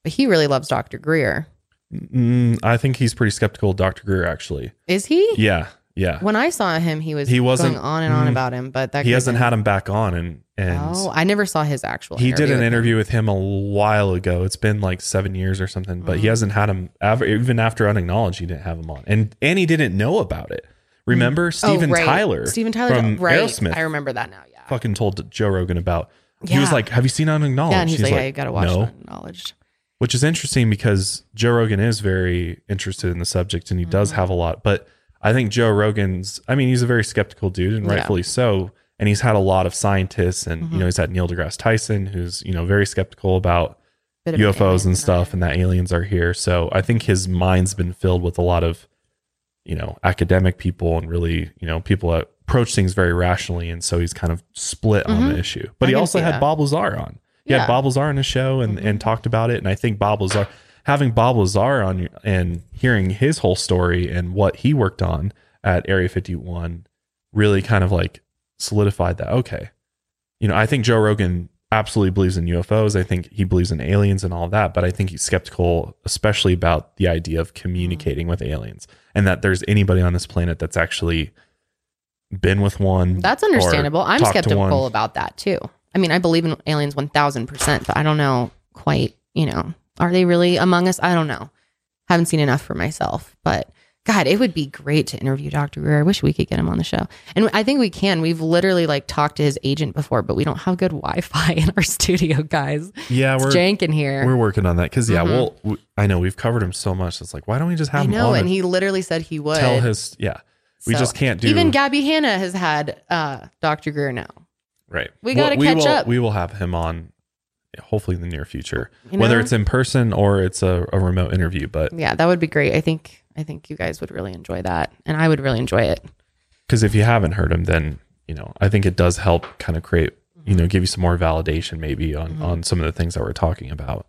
But he really loves Doctor Greer. Mm, I think he's pretty skeptical of Doctor Greer, actually. Is he? Yeah. Yeah. When I saw him, he was he wasn't, going on and on mm, about him, but that he hasn't had him back on. And, and oh, I never saw his actual. He did an interview him. with him a while ago. It's been like seven years or something, but mm. he hasn't had him ever, even after Unacknowledged. He didn't have him on, and and he didn't know about it. Remember mm. Steven oh, right. Tyler? Steven Tyler from right. Aerosmith. I remember that now. Yeah. Fucking told Joe Rogan about. Yeah. He was like, "Have you seen Unacknowledged?" Yeah, and he's, he's like, like, "Yeah, you got to watch no. Unacknowledged." Which is interesting because Joe Rogan is very interested in the subject, and he mm. does have a lot, but. I think Joe Rogan's, I mean, he's a very skeptical dude, and rightfully yeah. so. And he's had a lot of scientists, and, mm-hmm. you know, he's had Neil deGrasse Tyson, who's, you know, very skeptical about U F Os an and stuff, and that aliens are here. So I think his mind's been filled with a lot of, you know, academic people, and really, you know, people that approach things very rationally. And so he's kind of split mm-hmm. on the issue. But I he also had that. Bob Lazar on. He yeah. had Bob Lazar on his show and, mm-hmm. and talked about it. And I think Bob Lazar... having Bob Lazar on and hearing his whole story and what he worked on at Area fifty-one really kind of like solidified that. Okay. You know, I think Joe Rogan absolutely believes in U F Os. I think he believes in aliens and all that, but I think he's skeptical, especially about the idea of communicating mm-hmm. with aliens, and that there's anybody on this planet that's actually been with one. That's understandable. I'm skeptical about that too. I mean, I believe in aliens one thousand percent, but I don't know quite, you know, are they really among us? I don't know. Haven't seen enough for myself, but God, it would be great to interview Doctor Greer. I wish we could get him on the show. And I think we can. We've literally like talked to his agent before, but we don't have good Wi-Fi in our studio, guys. Yeah. It's we're janking here. We're working on that. Cause yeah, mm-hmm. well, we, I know we've covered him so much. It's like, why don't we just have I him know, on? And he literally said he would tell his, yeah, we so, just can't do. Even Gabby Hanna has had uh, Doctor Greer now. Right. We got to well, catch will, up. We will have him on. Hopefully in the near future, you know, whether it's in person or it's a, a remote interview, but yeah, that would be great. I think, I think you guys would really enjoy that, and I would really enjoy it. Cause if you haven't heard him, then, you know, I think it does help kind of create, mm-hmm. you know, give you some more validation maybe on, mm-hmm. on some of the things that we're talking about.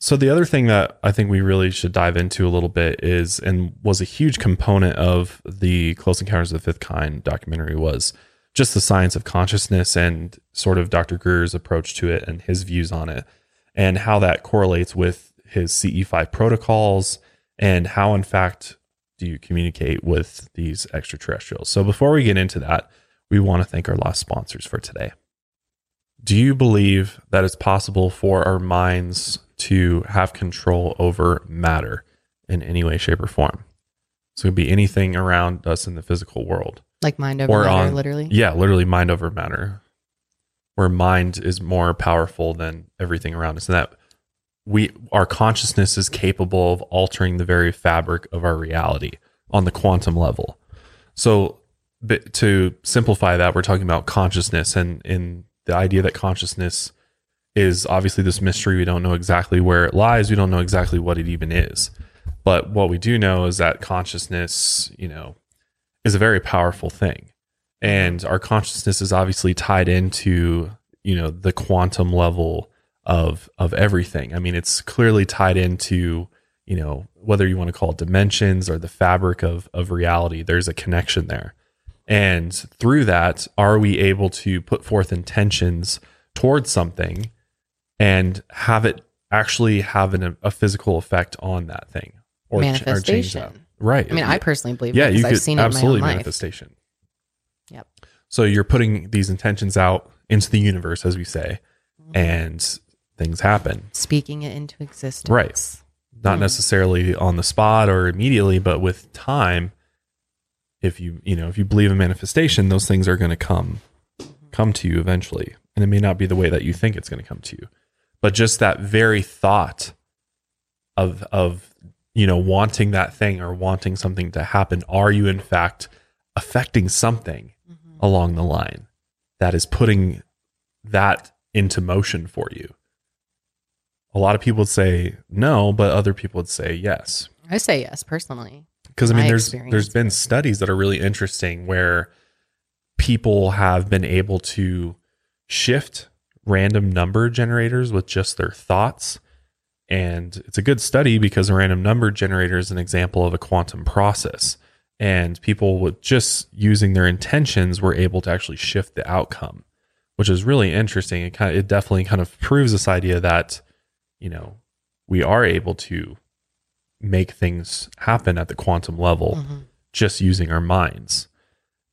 So the other thing that I think we really should dive into a little bit is, and was a huge component of the Close Encounters of the Fifth Kind documentary, was just the science of consciousness and sort of Doctor Greer's approach to it and his views on it, and how that correlates with his C E five protocols, and how in fact do you communicate with these extraterrestrials. So before we get into that, we want to thank our last sponsors for today. Do you believe that it's possible for our minds to have control over matter in any way, shape, or form? So it could be anything around us in the physical world. Like mind over or matter, on, literally? Yeah, literally mind over matter, where mind is more powerful than everything around us. And that we our consciousness is capable of altering the very fabric of our reality on the quantum level. So but to simplify that, we're talking about consciousness and in the idea that consciousness is obviously this mystery. We don't know exactly where it lies. We don't know exactly what it even is. But what we do know is that consciousness, you know, is a very powerful thing. And our consciousness is obviously tied into, you know, the quantum level of of everything. I mean, it's clearly tied into, you know, whether you want to call it dimensions or the fabric of of reality, there's a connection there. And through that, are we able to put forth intentions towards something and have it actually have an, a physical effect on that thing or, ch- or change that? Right. I mean, I personally believe yeah, it because you I've could seen it in my own life. Manifestation. Yep. So you're putting these intentions out into the universe, as we say, mm-hmm. and things happen. Speaking it into existence. Right. Not mm-hmm. necessarily on the spot or immediately, but with time, if you, you know, if you believe in manifestation, those things are going to come, mm-hmm. come to you eventually. And it may not be the way that you think it's going to come to you, but just that very thought of, of, you know, wanting that thing or wanting something to happen. Are you in fact affecting something mm-hmm. along the line that is putting that into motion for you? A lot of people would say no, but other people would say yes. I say yes personally. Because I mean, there's there's been studies that are really interesting where people have been able to shift random number generators with just their thoughts. And it's a good study because a random number generator is an example of a quantum process. And people with just using their intentions were able to actually shift the outcome, which is really interesting. It kind of, it definitely kind of proves this idea that, you know, we are able to make things happen at the quantum level, mm-hmm. just using our minds.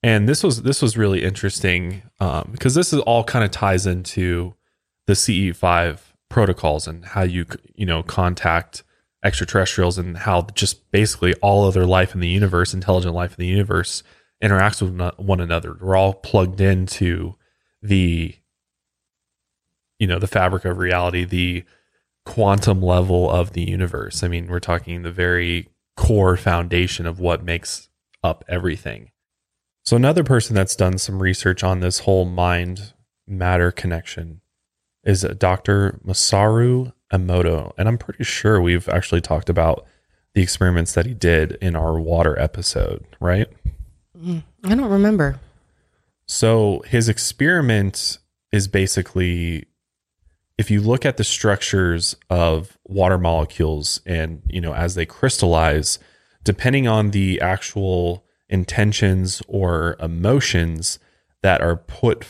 And this was this was really interesting um, because this is all kind of ties into the C E five protocols and how you you know contact extraterrestrials and how just basically all other life in the universe, intelligent life in the universe, interacts with one another. We're all plugged into the you know the fabric of reality, the quantum level of the universe. I mean, we're talking the very core foundation of what makes up everything. So another person that's done some research on this whole mind matter connection is Doctor Masaru Emoto. And I'm pretty sure we've actually talked about the experiments that he did in our water episode, right? I don't remember. So his experiment is basically, if you look at the structures of water molecules and, you know, as they crystallize, depending on the actual intentions or emotions that are put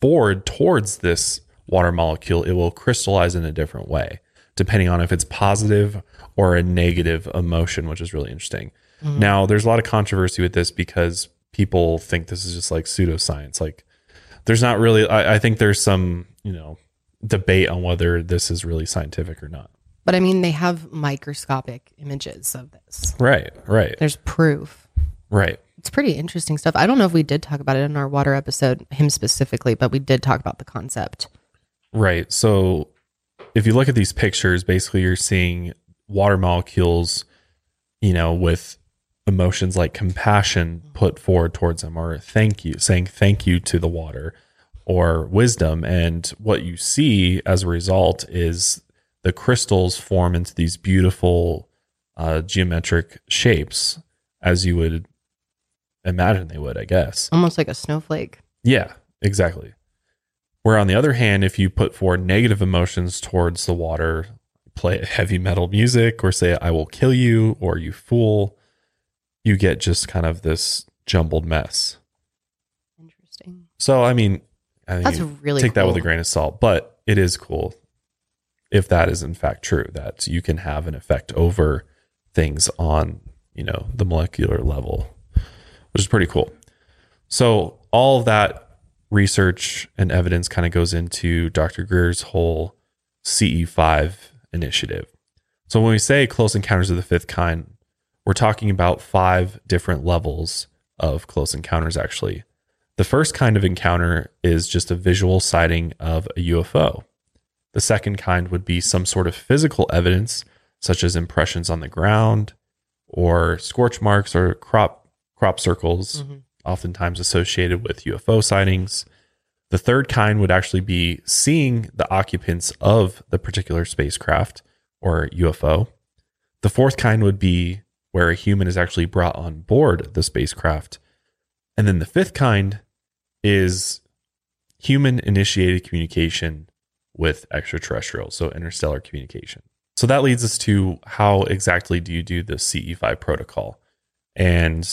forward towards this water molecule, it will crystallize in a different way, depending on if it's positive or a negative emotion, which is really interesting. Mm-hmm. Now, there's a lot of controversy with this because people think this is just like pseudoscience. Like, there's not really, I, I think there's some, you know, debate on whether this is really scientific or not. But I mean, they have microscopic images of this. Right, right. There's proof. Right. It's pretty interesting stuff. I don't know if we did talk about it in our water episode, him specifically, but we did talk about the concept. Right. So if you look at these pictures, basically you're seeing water molecules, you know, with emotions like compassion put forward towards them, or thank you, saying thank you to the water, or wisdom. And what you see as a result is the crystals form into these beautiful uh, geometric shapes, as you would imagine they would, I guess. Almost like a snowflake. Yeah, exactly. Where on the other hand, if you put forward negative emotions towards the water, play heavy metal music or say, I will kill you, or you fool, you get just kind of this jumbled mess. Interesting. So, I mean, I think that's really take cool. that with a grain of salt, but it is cool if that is in fact true, that you can have an effect over things on, you know, the molecular level, which is pretty cool. So all of that research and evidence kind of goes into Doctor Greer's whole C E five initiative. So when we say Close Encounters of the Fifth Kind, we're talking about five different levels of close encounters, actually. The first kind of encounter is just a visual sighting of a U F O. The second kind would be some sort of physical evidence, such as impressions on the ground or scorch marks or crop crop circles, mm-hmm. oftentimes associated with U F O sightings. The third kind would actually be seeing the occupants of the particular spacecraft or U F O. The fourth kind would be where a human is actually brought on board the spacecraft. And then the fifth kind is human-initiated communication with extraterrestrials, so interstellar communication. So that leads us to how exactly do you do the C E five protocol? And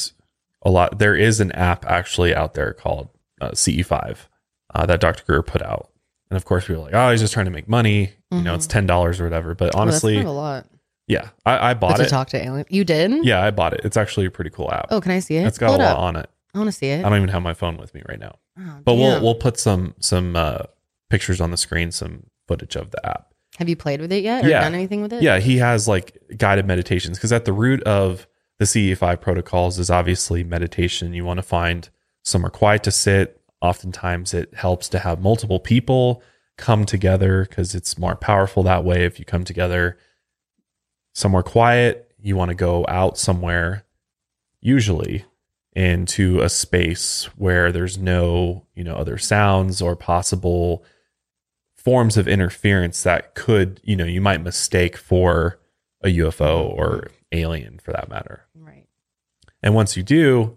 a lot there is an app actually out there called uh, C E five uh, that Doctor Greer put out. And of course, we were like, oh, he's just trying to make money. Mm-hmm. You know, it's ten dollars or whatever. But honestly, oh, that's not a lot. Yeah, I, I bought but it. To talk to aliens. You did? Yeah, I bought it. It's actually a pretty cool app. Oh, can I see it? It's got Hold a lot up. on it. I want to see it. I don't even have my phone with me right now. Oh, but damn. we'll we'll put some some uh, pictures on the screen, some footage of the app. Have you played with it yet or yeah. done anything with it? Yeah, he has like guided meditations, because at the root of the C E five protocols is obviously meditation. You want to find somewhere quiet to sit. Oftentimes it helps to have multiple people come together, because it's more powerful that way if you come together. Somewhere quiet, you want to go out somewhere, usually into a space where there's no, you know, other sounds or possible forms of interference that could, you know, you might mistake for a U F O or alien for that matter. Right. And once you do,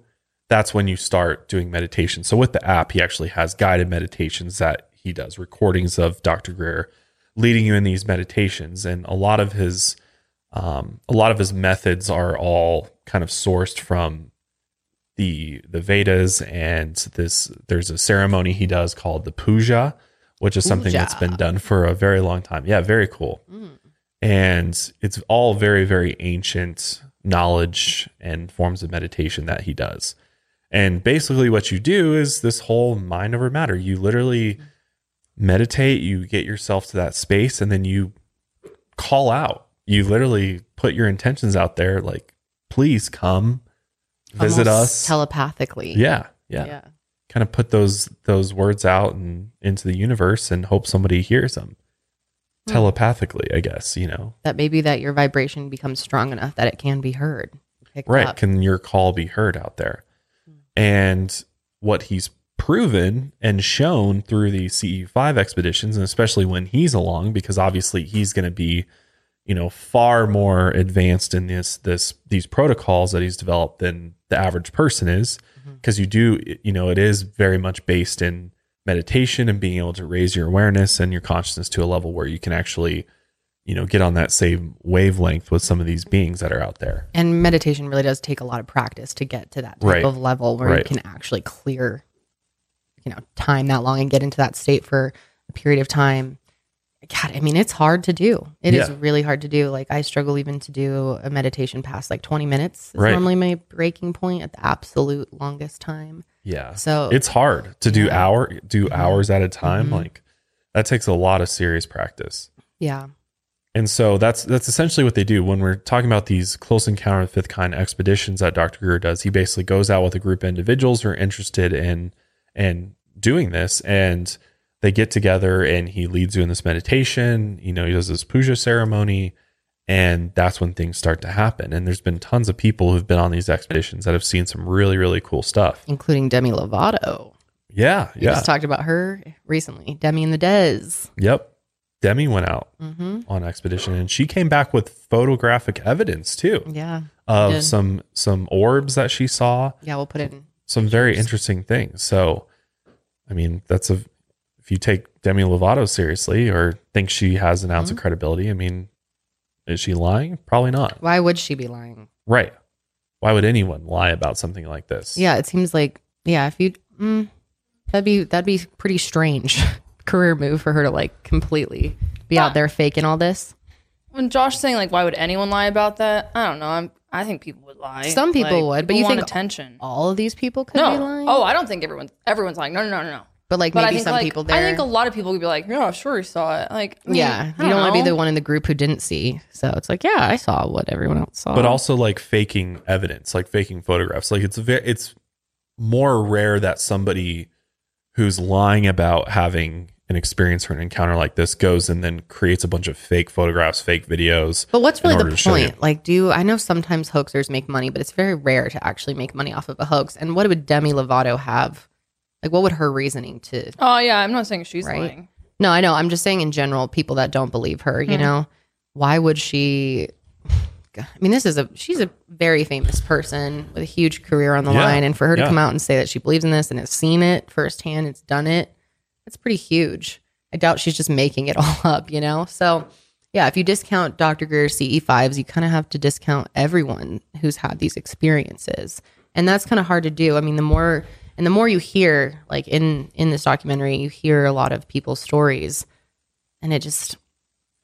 that's when you start doing meditation. So with the app, he actually has guided meditations that he does, recordings of Doctor Greer leading you in these meditations. And a lot of his Um, a lot of his methods are all kind of sourced from the the Vedas, and this there's a ceremony he does called the puja, which is puja. something that's been done for a very long time. Yeah, very cool. Mm. And it's all very, very ancient knowledge and forms of meditation that he does. And basically what you do is this whole mind over matter. You literally meditate, you get yourself to that space, and then you call out. You literally put your intentions out there, like, please come visit Almost us telepathically. Yeah, yeah, yeah. Kind of put those those words out and into the universe and hope somebody hears them hmm. telepathically. I guess you know that maybe that your vibration becomes strong enough that it can be heard. Right? Up. Can your call be heard out there? Hmm. And what he's proven and shown through the C E five expeditions, and especially when he's along, because obviously he's going to be, you know, far more advanced in this, this, these protocols that he's developed than the average person is. Mm-hmm. Cause you do, you know, it is very much based in meditation and being able to raise your awareness and your consciousness to a level where you can actually, you know, get on that same wavelength with some of these beings that are out there. And meditation really does take a lot of practice to get to that type right. of level where right. you can actually clear, you know, time that long and get into that state for a period of time. God, I mean, it's hard to do. It yeah. is really hard to do. Like, I struggle even to do a meditation past like twenty minutes. It's right. normally my breaking point at the absolute longest time. Yeah. So it's hard to do yeah. hour, do mm-hmm. hours at a time. Mm-hmm. Like, that takes a lot of serious practice. Yeah. And so that's, that's essentially what they do. When we're talking about these Close Encounter of the Fifth Kind expeditions that Doctor Greer does, he basically goes out with a group of individuals who are interested in, in doing this. And they get together and he leads you in this meditation. You know, he does this puja ceremony, and that's when things start to happen. And there's been tons of people who've been on these expeditions that have seen some really, really cool stuff, including Demi Lovato. Yeah. We yeah. just talked about her recently. Demi and the Dez. Yep. Demi went out mm-hmm. on expedition, and she came back with photographic evidence too. Yeah. Of some, some orbs that she saw. Yeah. We'll put it in. Some very interesting things. So, I mean, that's a, if you take Demi Lovato seriously or think she has an ounce mm-hmm. of credibility, I mean, is she lying? Probably not. Why would she be lying? Right. Why would anyone lie about something like this? Yeah, it seems like, yeah, if you, mm, that'd be, that'd be pretty strange career move for her to like completely be yeah. out there faking all this. When Josh's saying like, why would anyone lie about that? I don't know. I'm, I think people would lie. Some people like, would, people but you want think attention. All of these people could no. be lying? Oh, I don't think everyone's, everyone's lying. No, no, no, no, no. But like but maybe think, some like, people there. I think a lot of people would be like, yeah, sure, I saw it. Like, I mean, yeah, I don't you don't want to be the one in the group who didn't see. So it's like, yeah, I saw what everyone else saw. But also like faking evidence, like faking photographs. Like it's very, it's more rare that somebody who's lying about having an experience or an encounter like this goes and then creates a bunch of fake photographs, fake videos. But what's really the point? Like, do you, I know sometimes hoaxers make money, but it's very rare to actually make money off of a hoax. And what would Demi Lovato have? Like, what would her reasoning to? Oh, yeah. I'm not saying she's right? lying. No, I know. I'm just saying in general, people that don't believe her, you mm. know, why would she? I mean, this is a, she's a very famous person with a huge career on the yeah. line. And for her to yeah. come out and say that she believes in this and has seen it firsthand, it's done it. That's pretty huge. I doubt she's just making it all up, you know? So yeah, if you discount Doctor Greer's C E fives, you kind of have to discount everyone who's had these experiences. And that's kind of hard to do. I mean, the more, and the more you hear, like in, in this documentary, you hear a lot of people's stories and it just,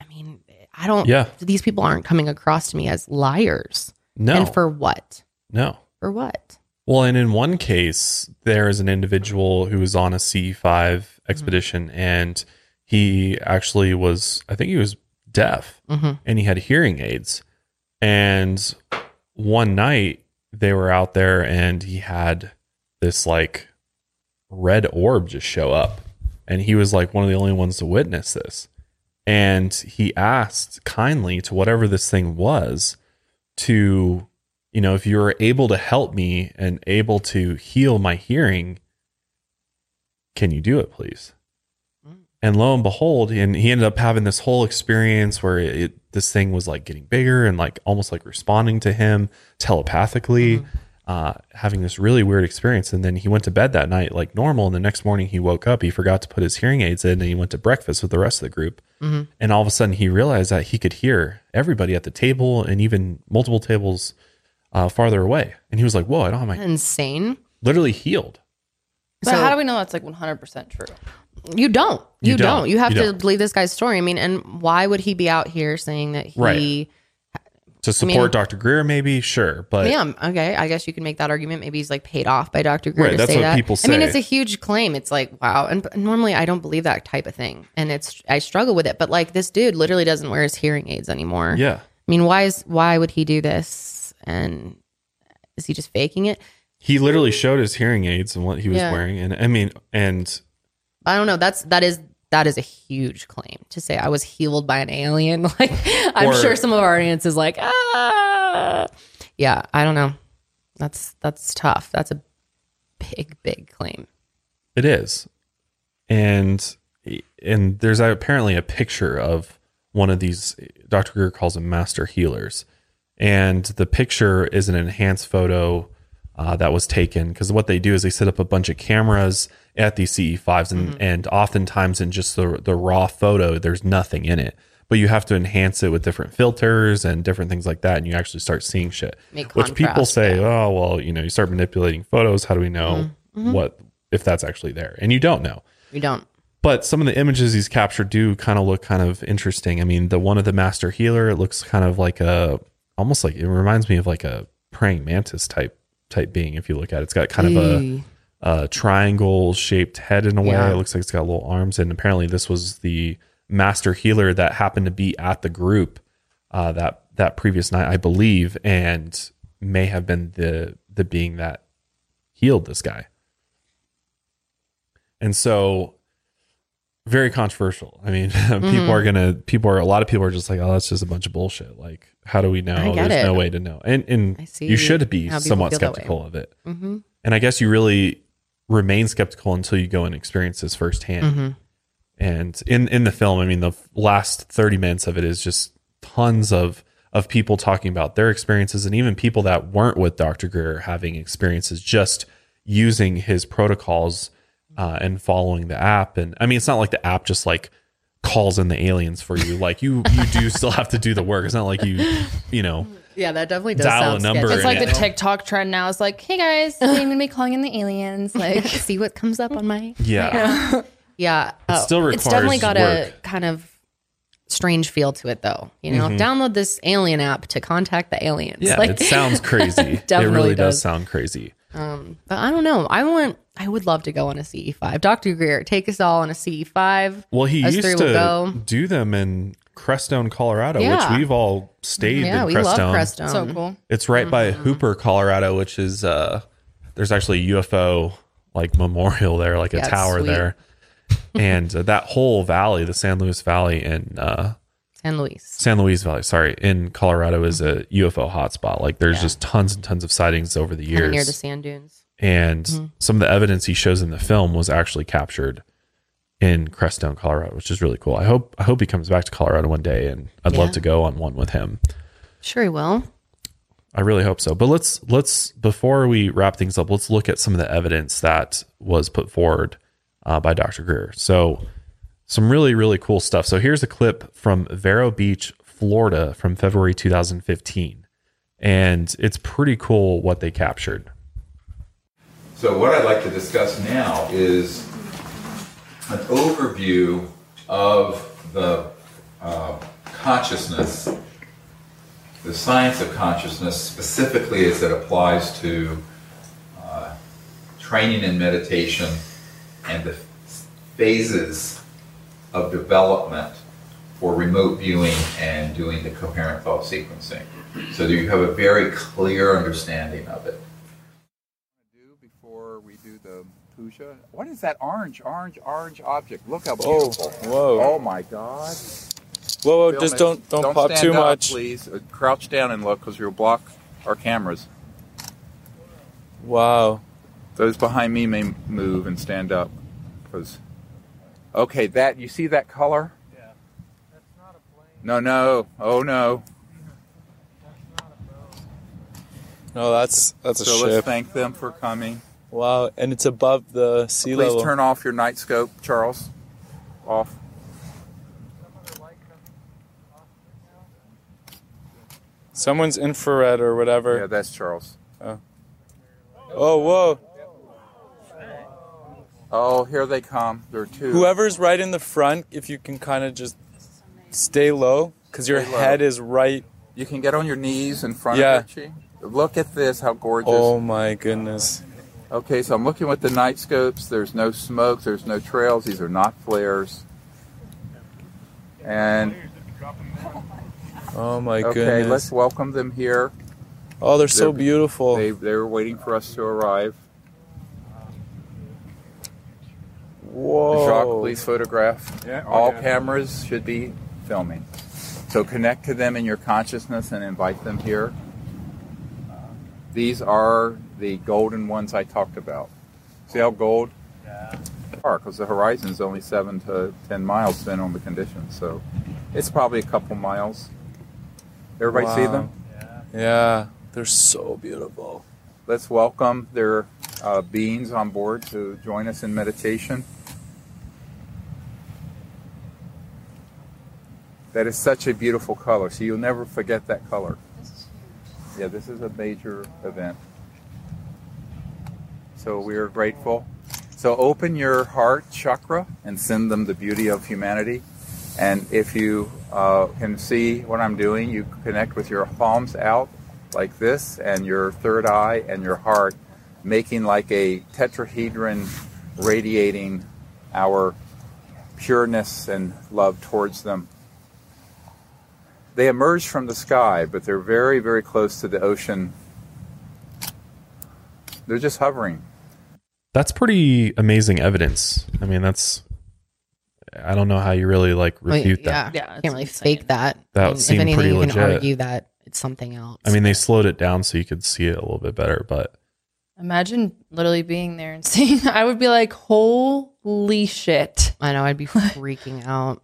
I mean, I don't, yeah. these people aren't coming across to me as liars. No. And for what? No. For what? Well, and in one case, there is an individual who was on a C E five expedition mm-hmm. and he actually was, I think he was deaf mm-hmm. and he had hearing aids. And one night they were out there and he had this like red orb just show up. And he was like one of the only ones to witness this. And he asked kindly to whatever this thing was to, you know, if you were able to help me and able to heal my hearing, can you do it, please? Mm. And lo and behold, and he ended up having this whole experience where it, it, this thing was like getting bigger and like almost like responding to him telepathically, mm. uh, having this really weird experience. And then he went to bed that night like normal. And the next morning he woke up, he forgot to put his hearing aids in and he went to breakfast with the rest of the group. Mm-hmm. And all of a sudden he realized that he could hear everybody at the table and even multiple tables uh, farther away. And he was like, whoa, I don't have my... Insane. Literally healed. But so, how do we know that's like one hundred percent true? You don't. You, you don't. don't. You have you to don't. believe this guy's story. I mean, and why would he be out here saying that he... Right. To support I mean, Doctor Greer, maybe? Sure. But yeah, okay. I guess you can make that argument. Maybe he's like paid off by Doctor Greer right, to that's say what that. People say. I mean, it's a huge claim. It's like, wow. And normally I don't believe that type of thing. And it's I struggle with it. But like this dude literally doesn't wear his hearing aids anymore. Yeah. I mean, why is why would he do this? And is he just faking it? He literally showed his hearing aids and what he was yeah. wearing. And I mean, and I don't know. That's, that is, that is a huge claim to say I was healed by an alien. Like I'm or, sure some of our audience is like, ah, yeah, I don't know. That's, that's tough. That's a big, big claim. It is. And, and there's apparently a picture of one of these, Doctor Greer calls them master healers. And the picture is an enhanced photo Uh, that was taken because what they do is they set up a bunch of cameras at these C E fives and, mm-hmm. and oftentimes in just the the raw photo, there's nothing in it, but you have to enhance it with different filters and different things like that. And you actually start seeing shit, Make which people say, yeah. oh, well, you know, you start manipulating photos. How do we know mm-hmm. what, if that's actually there? And you don't know. You don't. But some of the images he's captured do kind of look kind of interesting. I mean, the one of the master healer, it looks kind of like a, almost like it reminds me of like a praying mantis type. type being if you look at it. It's got kind of a, a triangle shaped head in a way. Yeah. It looks like it's got little arms, and apparently this was the master healer that happened to be at the group uh that that previous night, I believe, and may have been the the being that healed this guy. And so very controversial. I mean, mm-hmm. people are gonna people are a lot of people are just like, oh, that's just a bunch of bullshit. Like, how do we know? There's it. no way to know. And and I see you should be somewhat skeptical of it. Mm-hmm. And I guess you really remain skeptical until you go and experience this firsthand. Mm-hmm. And in in the film, I mean, the last thirty minutes of it is just tons of of people talking about their experiences, and even people that weren't with Doctor Greer having experiences just using his protocols. Uh, and following the app. And I mean, it's not like the app just like calls in the aliens for you. Like you, you do still have to do the work. It's not like you, you know, yeah, that definitely does dial a number. It's like it. the TikTok trend now. It's like, hey guys, I'm going to be calling in the aliens. Like see what comes up on my, yeah. You know? Yeah. Oh, it still requires It's definitely got work. a kind of strange feel to it though. You know, mm-hmm. download this alien app to contact the aliens. Yeah, like, it sounds crazy. It really does. does sound crazy. Um, but I don't know. I want, I would love to go on a C E five. Doctor Greer, take us all on a C E five. Well, he us used to go. do them in Crestone, Colorado, yeah. which we've all stayed yeah, in Crestone. Yeah, we love Crestone. So cool. It's right mm-hmm. by Hooper, Colorado, which is, uh, there's actually a U F O like memorial there, like yeah, a tower there. and uh, that whole valley, the San Luis Valley in uh, San Luis, San Luis Valley, sorry, in Colorado is a U F O hotspot. Like there's yeah. just tons and tons of sightings over the years. Kinda near the sand dunes. And mm-hmm. some of the evidence he shows in the film was actually captured in Crestone, Colorado, which is really cool. I hope I hope he comes back to Colorado one day, and I'd yeah. love to go on one with him. Sure he will. I really hope so. But let's let's before we wrap things up, let's look at some of the evidence that was put forward uh, by Doctor Greer. So some really, really cool stuff. So here's a clip from Vero Beach, Florida, from February two thousand fifteen. And it's pretty cool what they captured. So what I'd like to discuss now is an overview of the uh, consciousness, the science of consciousness, specifically as it applies to uh, training in meditation and the phases of development for remote viewing and doing the coherent thought sequencing. So you have a very clear understanding of it. Before we do the puja, what is that orange, orange, orange object? Look how beautiful. Oh, whoa. Oh my God. Whoa, whoa, just don't, don't, don't pop too up, much. Please crouch down and look, because you'll block our cameras. Wow. Those behind me may move and stand up. Cause, okay, that, you see that color? Yeah. That's not a plane. No, no. Oh, no. That's not a boat. No, that's, that's a so ship. So let's thank them for coming. Wow, and it's above the sea level. Please turn off your night scope, Charles. Off. Someone's infrared or whatever. Yeah, that's Charles. Oh, oh whoa. Oh, here they come. There are two. Whoever's right in the front, if you can kind of just stay low, because your low. head is right. You can get on your knees in front yeah. of Richie. Look at this, how gorgeous. Oh, my goodness. Okay, so I'm looking with the night scopes. There's no smoke. There's no trails. These are not flares. And, oh, my goodness. Okay, let's welcome them here. Oh, they're, they're so beautiful. They, they were waiting for us to arrive. Whoa. Jacques, please photograph. Yeah, all yeah. cameras should be filming. So connect to them in your consciousness and invite them here. Uh, These are the golden ones I talked about. See how gold? Yeah. Because the horizon is only seven to ten miles, depending on the conditions. So it's probably a couple miles. Everybody wow. see them? Yeah. yeah. They're so beautiful. Let's welcome their uh, beings on board to join us in meditation. That is such a beautiful color. So you'll never forget that color. This is huge. Yeah, this is a major event. So we are grateful. So open your heart chakra and send them the beauty of humanity. And if you uh, can see what I'm doing, you connect with your palms out like this, and your third eye and your heart, making like a tetrahedron, radiating our pureness and love towards them. They emerge from the sky, but they're very, very close to the ocean. They're just hovering. That's pretty amazing evidence. I mean, that's, I don't know how you really like refute well, yeah, that. Yeah, can't really insane. fake that. That I mean, seemed if anything, pretty you legit. Can argue that it's something else. I mean, they slowed it down so you could see it a little bit better, but. Imagine literally being there and seeing, I would be like, holy shit. I know, I'd be freaking out.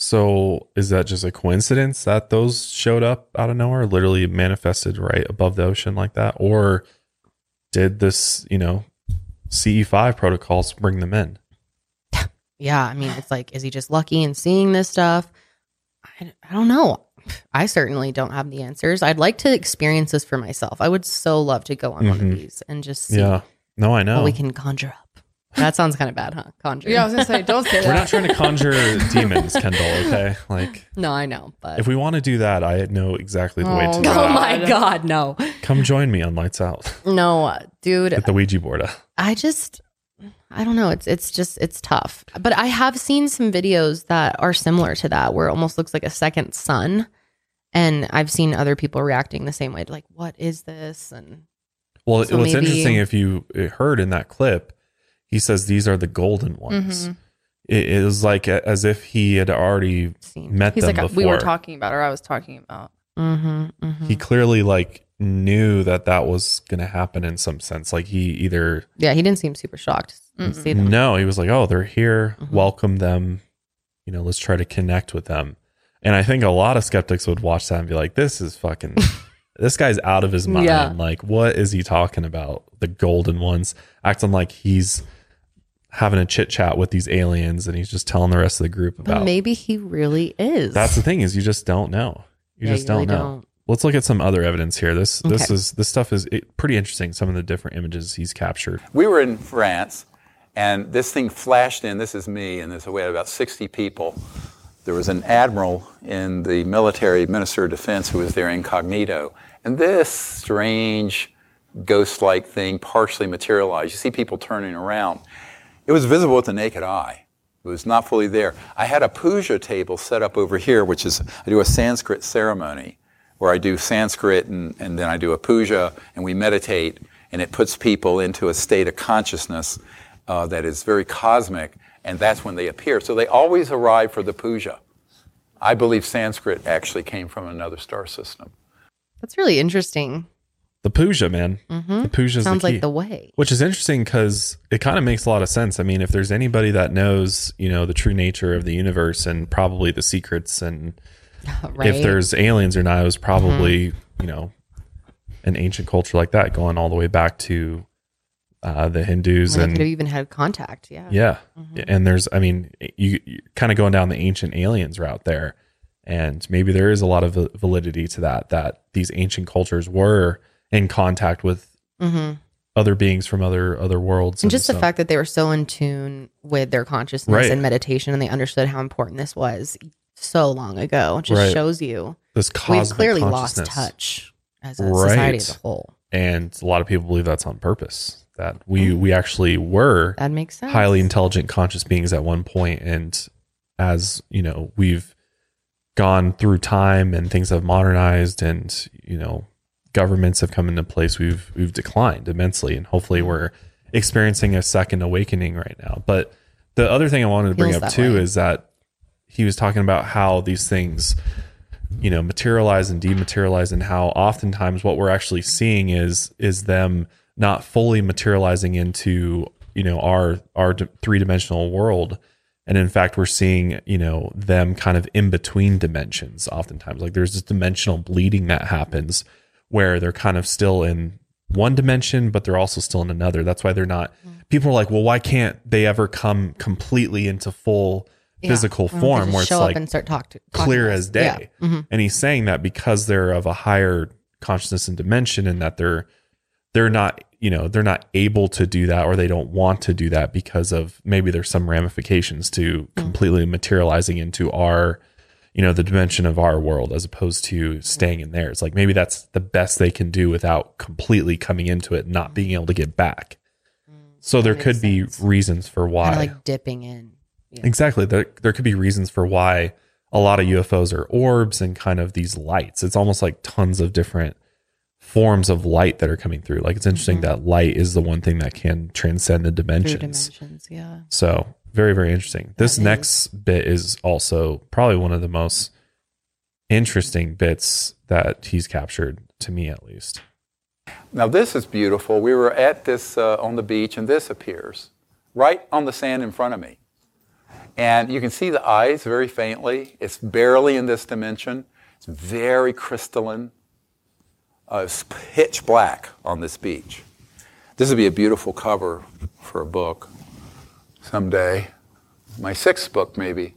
So is that just a coincidence that those showed up out of nowhere, literally manifested right above the ocean like that? Or did this, you know, C E five protocols bring them in? Yeah. I mean, it's like, is he just lucky in seeing this stuff? I, I don't know. I certainly don't have the answers. I'd like to experience this for myself. I would so love to go on mm-hmm. one of these and just see yeah. no, I know. what we can conjure up. That sounds kind of bad, huh? Conjure. Yeah, I was going to say, don't say that. We're not trying to conjure demons, Kendall, okay? Like, no, I know, but... If we want to do that, I know exactly the oh, way to do that. Oh, my God, no. Come join me on Lights Out. No, dude. At the Ouija board. I just... I don't know. It's it's just, it's tough. But I have seen some videos that are similar to that, where it almost looks like a second sun. And I've seen other people reacting the same way. Like, what is this? And Well, so what's maybe... interesting, if you heard in that clip, he says these are the golden ones. Mm-hmm. It is like a, as if he had already Seen. met He's them like, before. We were talking about, or I was talking about. Mm-hmm, mm-hmm. He clearly like knew that that was going to happen in some sense. Like he either... Yeah, he didn't seem super shocked to see them. No, he was like, oh, they're here. Mm-hmm. Welcome them. You know, let's try to connect with them. And I think a lot of skeptics would watch that and be like, this is fucking... This guy's out of his mind. Yeah. Like, what is he talking about? The golden ones, acting like he's having a chit chat with these aliens and he's just telling the rest of the group about. But maybe he really is. That's the thing, is you just don't know. You yeah, just you don't really know. Don't. Let's look at some other evidence here. This okay. this is this stuff is pretty interesting. Some of the different images he's captured. We were in France, and this thing flashed in. This is me, and this we had about sixty people. There was an admiral in the military, Minister of Defense, who was there incognito. And this strange ghost-like thing partially materialized. You see people turning around. It was visible with the naked eye. It was not fully there. I had a puja table set up over here, which is, I do a Sanskrit ceremony where I do Sanskrit and, and then I do a puja and we meditate, and it puts people into a state of consciousness uh, that is very cosmic. And that's when they appear. So they always arrive for the puja. I believe Sanskrit actually came from another star system. That's really interesting. The puja, man. Mm-hmm. The puja sounds the key. Like the way. Which is interesting because it kind of makes a lot of sense. I mean, if there's anybody that knows, you know, the true nature of the universe and probably the secrets, and right. if there's aliens or not, it was probably, mm-hmm. you know, an ancient culture like that going all the way back to Uh, the Hindus, well, and could have even had contact. Yeah. Yeah. Mm-hmm. And there's, I mean, you, you're kind of going down the ancient aliens route there. And maybe there is a lot of validity to that, that these ancient cultures were in contact with mm-hmm. other beings from other, other worlds. And, and just so. the fact that they were so in tune with their consciousness right. and meditation, and they understood how important this was so long ago, just right. shows you this cosmic We've clearly lost touch as a right. society as a whole. And a lot of people believe that's on purpose. That we we actually were that makes sense. highly intelligent conscious beings at one point, and as you know, we've gone through time and things have modernized, and you know, governments have come into place. We've we've declined immensely, and hopefully, we're experiencing a second awakening right now. But the other thing I wanted to bring up too way. is that he was talking about how these things, you know, materialize and dematerialize, and how oftentimes what we're actually seeing is is them. not fully materializing into, you know, our, our three-dimensional world. And in fact, we're seeing, you know, them kind of in between dimensions oftentimes. Like there's this dimensional bleeding that happens where they're kind of still in one dimension, but they're also still in another. That's why they're not, people are like, well, why can't they ever come completely into full yeah. physical mm-hmm. form where it's like and start talk to, talk clear to as day. Yeah. Mm-hmm. And he's saying that because they're of a higher consciousness and dimension, and that they're, they're not, you know, they're not able to do that, or they don't want to do that because of maybe there's some ramifications to completely materializing into our, you know, the dimension of our world as opposed to staying in there. It's like maybe that's the best they can do without completely coming into it, not being able to get back. So there could be reasons for why. Kind of like dipping in. Yeah. Exactly. There, there could be reasons for why a lot of U F Os are orbs and kind of these lights. It's almost like tons of different forms of light that are coming through. Like it's interesting mm-hmm. that light is the one thing that can transcend the dimensions. dimensions yeah. So very, very interesting. This that next is. bit is also probably one of the most interesting bits that he's captured, to me at least. Now this is beautiful. We were at this uh, on the beach, and this appears right on the sand in front of me. And you can see the eyes very faintly. It's barely in this dimension. It's very crystalline. Uh, it's pitch black on this beach. This would be a beautiful cover for a book someday. My sixth book, maybe.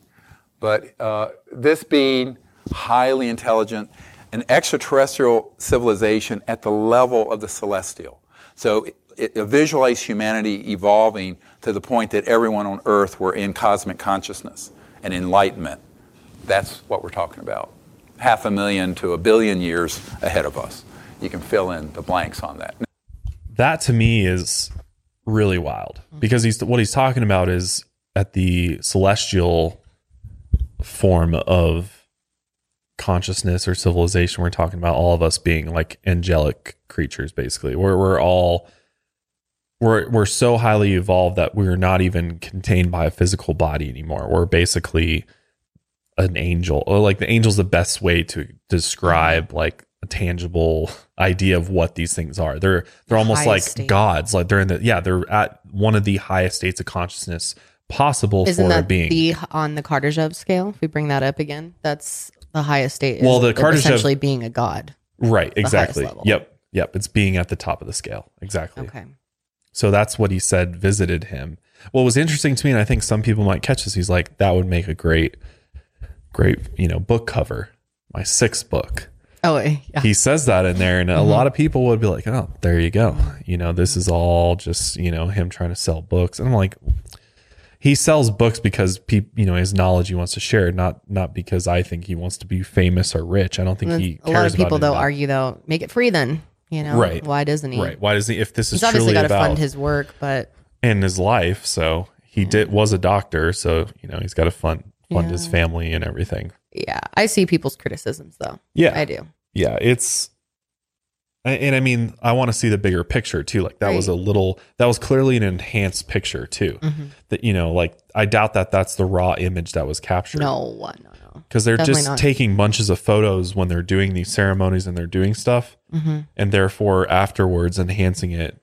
But uh, this being highly intelligent, an extraterrestrial civilization at the level of the celestial. So it, it, it visualized humanity evolving to the point that everyone on Earth were in cosmic consciousness and enlightenment. That's what we're talking about. Half a million to a billion years ahead of us. You can fill in the blanks on that. That to me is really wild, because he's what he's talking about is at the celestial form of consciousness or civilization. We're talking about all of us being like angelic creatures, basically, where we're all we're we're so highly evolved that we're not even contained by a physical body anymore. We're basically an angel. Or like the angel's the best way to describe like a tangible idea of what these things are. They're they're almost like state. gods. Like they're in the yeah, they're at one of the highest states of consciousness possible Isn't for that a being. The, on the Kardashev scale, if we bring that up again, that's the highest state. Is well, the Kardashev essentially being a god. Right, exactly. Yep. Yep. It's being at the top of the scale. Exactly. Okay. So that's what he said visited him. What was interesting to me, and I think some people might catch this, he's like, that would make a great, great, you know, book cover. My sixth book. Oh, yeah. He says that in there, and mm-hmm. a lot of people would be like, oh, there you go. You know, this is all just, you know, him trying to sell books. And I'm like, he sells books because people, you know, his knowledge he wants to share, not not because I think he wants to be famous or rich. I don't think he cares about it. A lot of people though argue though, make it free then, you know. Right. Why doesn't he? Right. Why doesn't he? If this is truly about, he's obviously got to fund his work, but and his life. So he yeah. did was a doctor, so you know he's got to fund fund yeah. his family and everything. Yeah, I see people's criticisms though. Yeah, I do. Yeah, it's. And I mean, I want to see the bigger picture too. Like that right. was a little, that was clearly an enhanced picture too. Mm-hmm. That, you know, like I doubt that that's the raw image that was captured. No, no, no. Because they're Definitely just not. taking bunches of photos when they're doing these ceremonies and they're doing stuff. Mm-hmm. And therefore afterwards enhancing it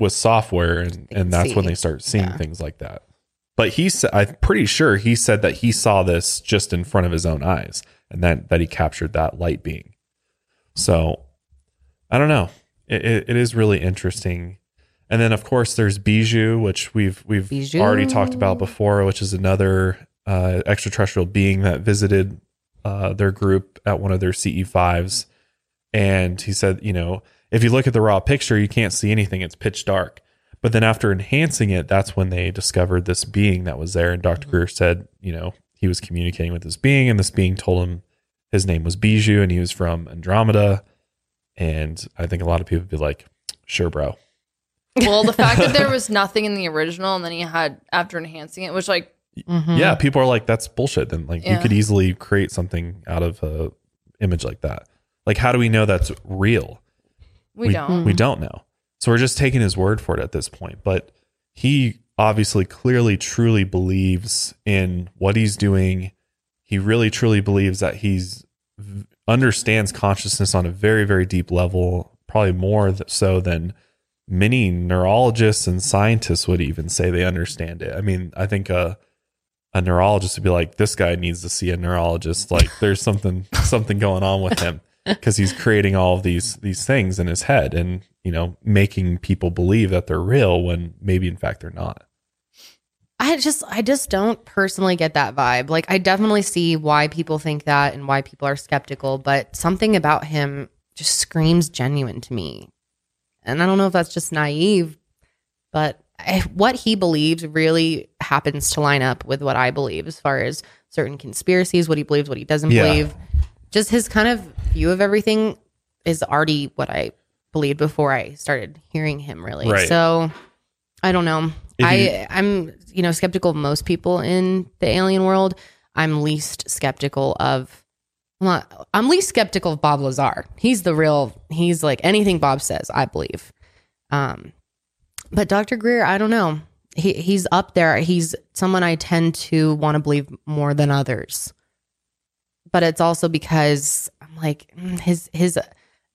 with software. And, and that's see. when they start seeing yeah. things like that. But he said, I'm pretty sure he said that he saw this just in front of his own eyes and that, that he captured that light being. So I don't know. It, it, it is really interesting. And then of course there's Bijou, which we've we've Bijou. already talked about before, which is another uh, extraterrestrial being that visited uh, their group at one of their C E fives. And he said, you know, if you look at the raw picture, you can't see anything. It's pitch dark. But then after enhancing it, that's when they discovered this being that was there. And Doctor Mm-hmm. Greer said, you know, he was communicating with this being, and this being told him his name was Bijou and he was from Andromeda. And I think a lot of people would be like, sure, bro. Well, the fact that there was nothing in the original and then he had after enhancing it, which like, mm-hmm. yeah, people are like, that's bullshit. Then like yeah. you could easily create something out of a image like that. Like, how do we know that's real? We, we don't, mm-hmm. we don't know. So we're just taking his word for it at this point, but he obviously clearly truly believes in what he's doing. He really truly believes that he's understands consciousness on a very, very deep level, probably more so than many neurologists and scientists would even say they understand it. I mean, I think a, a neurologist would be like, this guy needs to see a neurologist. Like there's something, something going on with him because he's creating all of these, these things in his head and, you know, making people believe that they're real when maybe in fact they're not. I just, I just don't personally get that vibe. Like, I definitely see why people think that and why people are skeptical, but something about him just screams genuine to me. And I don't know if that's just naive, but I, what he believes really happens to line up with what I believe as far as certain conspiracies, what he believes, what he doesn't yeah. believe. Just his kind of view of everything is already what I believed before I started hearing him, really. Right. So I don't know. You, I, I'm, you know, skeptical of most people in the alien world. I'm least skeptical of, well, I'm least skeptical of Bob Lazar. He's the real, he's like anything Bob says, I believe. Um, but Doctor Greer, I don't know. He He's up there. He's someone I tend to want to believe more than others. But it's also because I'm like, his, his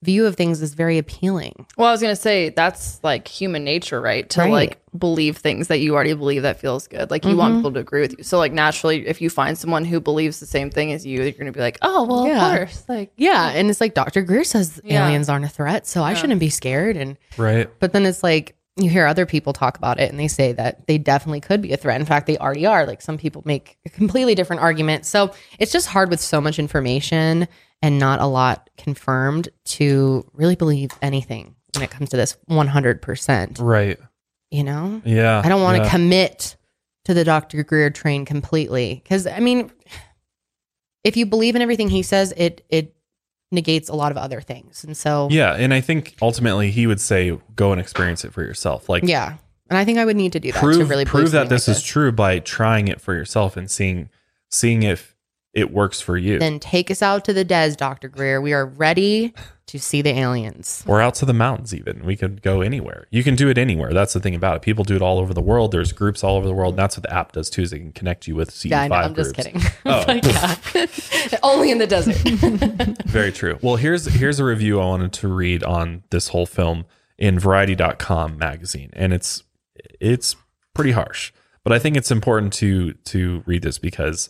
view of things is very appealing. Well, I was going to say that's like human nature, right? To right. like believe things that you already believe that feels good. Like you mm-hmm. want people to agree with you. So like naturally, if you find someone who believes the same thing as you, you're going to be like, oh, well, yeah. of course. Like, yeah. And it's like Doctor Greer says yeah. aliens aren't a threat, so yeah. I shouldn't be scared. And right. But then it's like you hear other people talk about it and they say that they definitely could be a threat. In fact, they already are. Like some people make a completely different argument. So it's just hard with so much information and not a lot confirmed to really believe anything when it comes to this one hundred percent. Right. You know? Yeah. I don't want to yeah. commit to the Doctor Greer train completely. Because, I mean, if you believe in everything he says, it it negates a lot of other things. And so... Yeah, and I think ultimately he would say, go and experience it for yourself. Like, yeah. And I think I would need to do that prove, to really prove that this like is this. true by trying it for yourself and seeing seeing if it works for you. Then take us out to the des, Doctor Greer. We are ready to see the aliens. Or out to the mountains even. We could go anywhere. You can do it anywhere. That's the thing about it. People do it all over the world. There's groups all over the world. And that's what the app does too, is it can connect you with C E five yeah, I know. I'm groups. Just kidding. Oh. But, only in the desert. Very true. Well, here's here's a review I wanted to read on this whole film in variety dot com magazine. And it's it's pretty harsh. But I think it's important to to read this because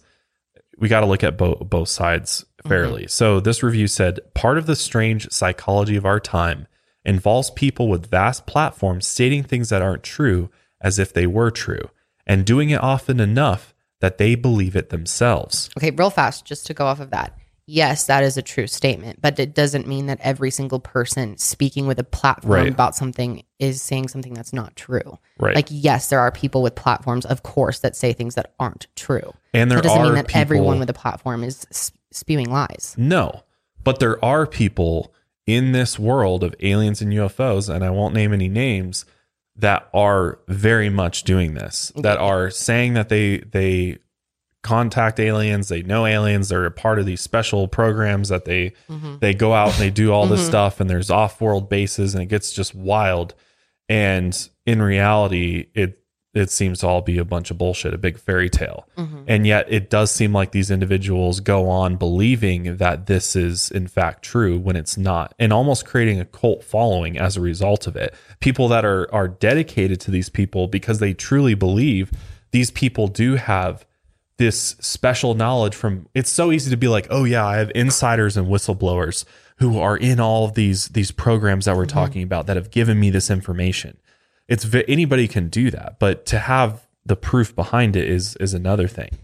we got to look at bo- both sides fairly. Mm-hmm. So this review said, part of the strange psychology of our time involves people with vast platforms stating things that aren't true as if they were true, and doing it often enough that they believe it themselves. Okay, real fast, just to go off of that. Yes, that is a true statement, but it doesn't mean that every single person speaking with a platform right. about something is saying something that's not true. Right. Like, yes, there are people with platforms, of course, that say things that aren't true. And there that doesn't are mean that people, everyone with a platform is spewing lies. No, but there are people in this world of aliens and U F Os, and I won't name any names, that are very much doing this, that are saying that they they. contact aliens, they know aliens, they're a part of these special programs that they mm-hmm. they go out and they do all this mm-hmm. stuff, and there's off-world bases, and it gets just wild. And in reality, it it seems to all be a bunch of bullshit, a big fairy tale. Mm-hmm. And yet it does seem like these individuals go on believing that this is in fact true when it's not, and almost creating a cult following as a result of it. People that are are dedicated to these people because they truly believe these people do have this special knowledge from, it's so easy to be like, oh yeah, I have insiders and whistleblowers who are in all of these, these programs that we're mm-hmm. talking about that have given me this information. It's anybody can do that, but to have the proof behind it is, is another thing.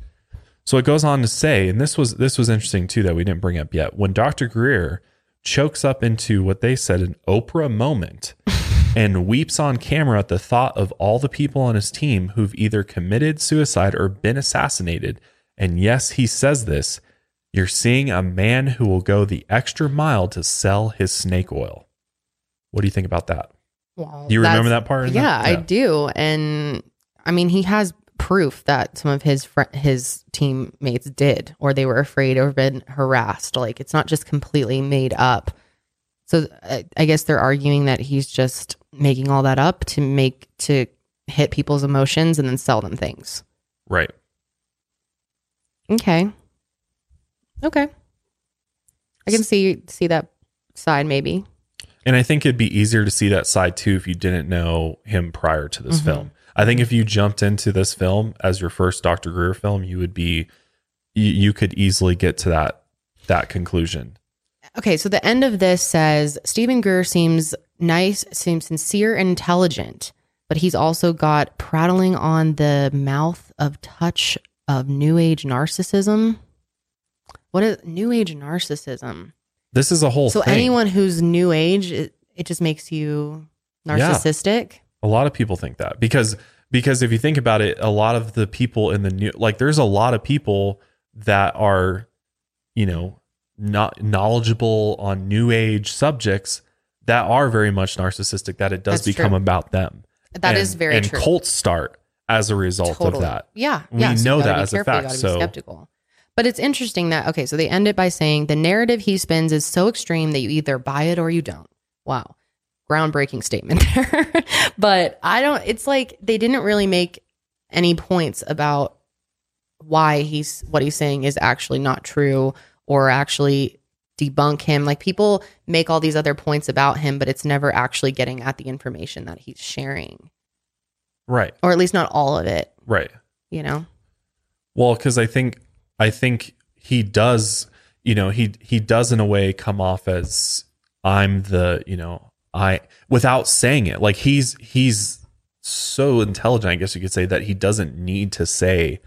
So it goes on to say, and this was, this was interesting too, that we didn't bring up yet, when Doctor Greer chokes up into what they said, an Oprah moment and weeps on camera at the thought of all the people on his team who've either committed suicide or been assassinated. And yes, he says this, you're seeing a man who will go the extra mile to sell his snake oil. What do you think about that? Well, you remember that part? Yeah, that? Yeah, I do. And I mean, he has proof that some of his fr- his teammates did, or they were afraid or been harassed. Like, it's not just completely made up. So I, I guess they're arguing that he's just making all that up to make to hit people's emotions and then sell them things. Right. Okay. Okay. I can see see that side maybe. And I think it'd be easier to see that side too if you didn't know him prior to this mm-hmm. film. I think if you jumped into this film as your first Doctor Greer film, you would be you, you could easily get to that that conclusion. Okay, so the end of this says, Steven Greer seems nice, seems sincere and intelligent, but he's also got prattling on the mouth of touch of New Age narcissism. What is New Age narcissism? This is a whole so thing. So anyone who's New Age, it, it just makes you narcissistic? Yeah. A lot of people think that because because if you think about it, a lot of the people in the new, like there's a lot of people that are, you know, not knowledgeable on New Age subjects that are very much narcissistic, that it does That's become true. About them. That and, is very and true. And cults start as a result totally. Of that. Yeah. We yeah, know so that as careful. A fact. So skeptical. But it's interesting that, okay, so they end it by saying the narrative he spins is so extreme that you either buy it or you don't. Wow. Groundbreaking statement there. But I don't, it's like they didn't really make any points about why he's, what he's saying is actually not true, or actually debunk him. Like people make all these other points about him, but it's never actually getting at the information that he's sharing. Right. Or at least not all of it. Right. You know? Well, because I think I think he does, you know, he he does in a way come off as I'm the, you know, I without saying it. Like he's he's so intelligent, I guess you could say, that he doesn't need to say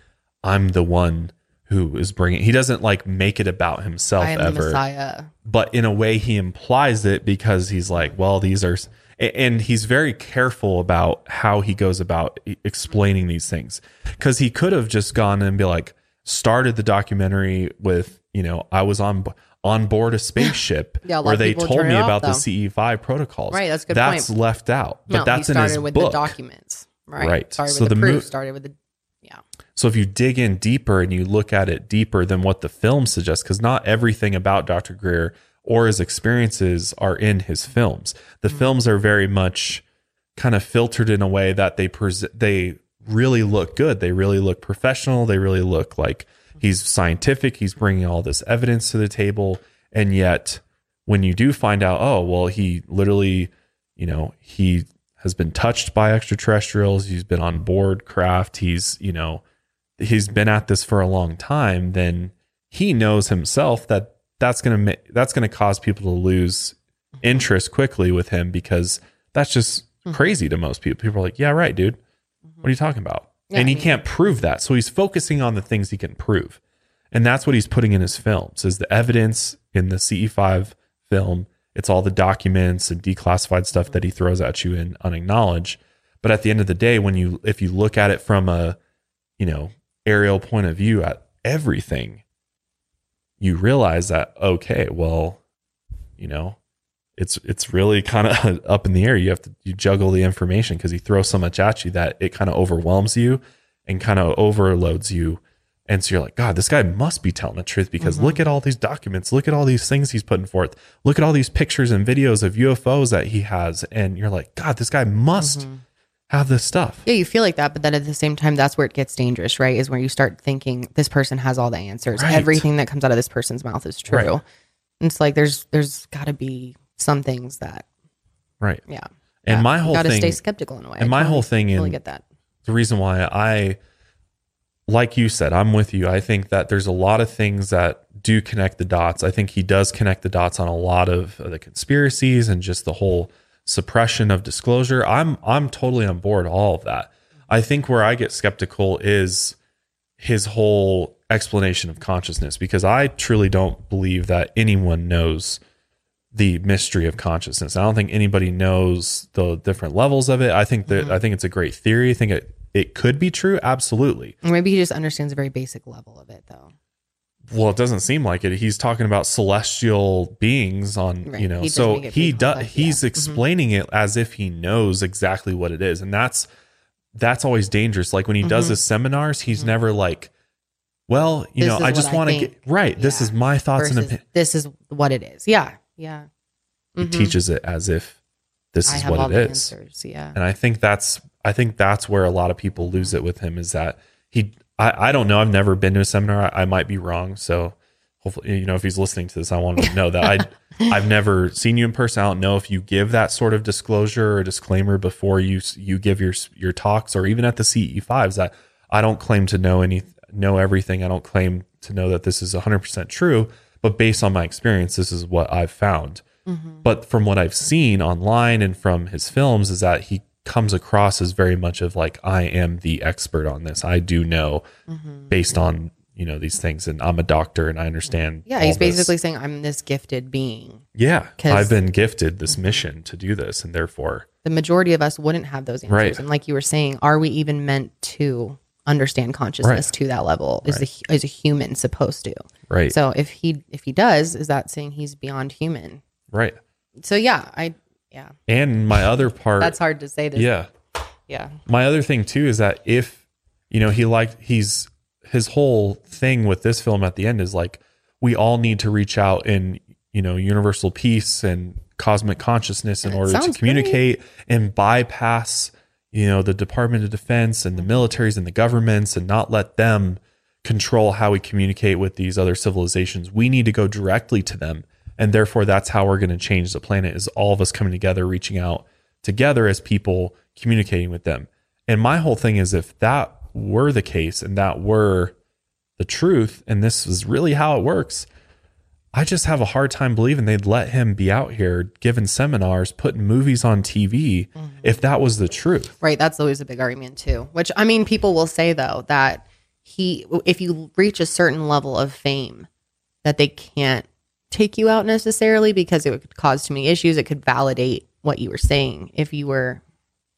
I'm the one who is bringing, he doesn't like make it about himself I am ever, the Messiah. But in a way he implies it because he's like, well, these are, and he's very careful about how he goes about explaining these things. Cause he could have just gone and be like, started the documentary with, you know, I was on, on board a spaceship yeah, a where they told me off, about though. The C E five protocols. Right. That's a good That's point. Left out, but no, that's he in his with book. The documents, right? Right. Started so with the, the proof, mo- started with the Yeah. So if you dig in deeper and you look at it deeper than what the film suggests, because not everything about Doctor Greer or his experiences are in his films. The mm-hmm. films are very much kind of filtered in a way that they pres- they really look good. They really look professional. They really look like he's scientific. He's bringing all this evidence to the table. And yet when you do find out, oh, well, he literally, you know, he has been touched by extraterrestrials. He's been on board craft. He's, you know, he's been at this for a long time. Then he knows himself that that's going to, that's going to cause people to lose interest quickly with him, because that's just crazy to most people. People are like, yeah, right, dude. What are you talking about? Yeah, and he I mean, can't prove that. So he's focusing on the things he can prove. And that's what he's putting in his films, is the evidence in the C E five film. It's all the documents and declassified stuff that he throws at you in Unacknowledged. But at the end of the day, when you, if you look at it from a, you know, aerial point of view at everything, you realize that, okay, well, you know, it's, it's really kind of up in the air. You have to, you juggle the information, because he throws so much at you that it kind of overwhelms you and kind of overloads you. And so you're like, God, this guy must be telling the truth, because mm-hmm. look at all these documents. Look at all these things he's putting forth. Look at all these pictures and videos of U F Os that he has. And you're like, God, this guy must mm-hmm. have this stuff. Yeah, you feel like that. But then at the same time, that's where it gets dangerous, right? Is where you start thinking this person has all the answers. Right. Everything that comes out of this person's mouth is true. Right. And it's like, there's there's got to be some things that. Right. Yeah. And yeah. my whole gotta thing. Got to stay skeptical in a way. And my whole thing. Really get that. The reason why I. Like you said, I'm with you. I think that there's a lot of things that do connect the dots. I think he does connect the dots on a lot of the conspiracies and just the whole suppression of disclosure. I'm I'm totally on board all of that. I think where I get skeptical is his whole explanation of consciousness, because I truly don't believe that anyone knows the mystery of consciousness. I don't think anybody knows the different levels of it. I think that mm-hmm. I think it's a great theory. I think it It could be true. Absolutely. Maybe he just understands a very basic level of it, though. Well, it doesn't seem like it. He's talking about celestial beings on, right. you know, he so he does, he's yeah. explaining mm-hmm. it as if he knows exactly what it is. And that's, that's always dangerous. Like when he mm-hmm. does his seminars, he's mm-hmm. never like, well, you this know, I just want to get right. Yeah. This is my thoughts. Versus, and opinion. This is what it is. Yeah. Yeah. Mm-hmm. He teaches it as if this I is what it is. Answers. Yeah. And I think that's, I think that's where a lot of people lose it with him, is that he, I, I don't know. I've never been to a seminar. I, I might be wrong. So hopefully, you know, if he's listening to this, I want him to know that I, I've never seen you in person. I don't know if you give that sort of disclosure or disclaimer before you, you give your, your talks, or even at the C E fives. I, I don't claim to know any, know everything. I don't claim to know that this is a hundred percent true, but based on my experience, this is what I've found. Mm-hmm. But from what I've seen online and from his films is that he comes across as very much of like, I am the expert on this. I do know mm-hmm. based on, you know, these things, and I'm a doctor and I understand. Yeah. He's basically this. saying I'm this gifted being. Yeah. I've been gifted this mm-hmm. mission to do this. And therefore the majority of us wouldn't have those answers. Right. And like you were saying, are we even meant to understand consciousness right. to that level? Is right. a, is a human supposed to? Right. So if he, if he does, is that saying he's beyond human? Right. So yeah, I, Yeah. And my other part. That's hard to say. This. Yeah. Yeah. My other thing too, is that if, you know, he liked, he's, his whole thing with this film at the end is like, we all need to reach out in, you know, universal peace and cosmic consciousness in order to communicate great. and bypass, you know, the Department of Defense and the militaries and the governments, and not let them control how we communicate with these other civilizations. We need to go directly to them. And therefore, that's how we're going to change the planet, is all of us coming together, reaching out together as people, communicating with them. And my whole thing is, if that were the case and that were the truth, and this is really how it works, I just have a hard time believing they'd let him be out here giving seminars, putting movies on T V, mm-hmm. if that was the truth. Right. That's always a big argument, too, which I mean, people will say, though, that he if you reach a certain level of fame, that they can't take you out necessarily, because it would cause too many issues. It could validate what you were saying if you were,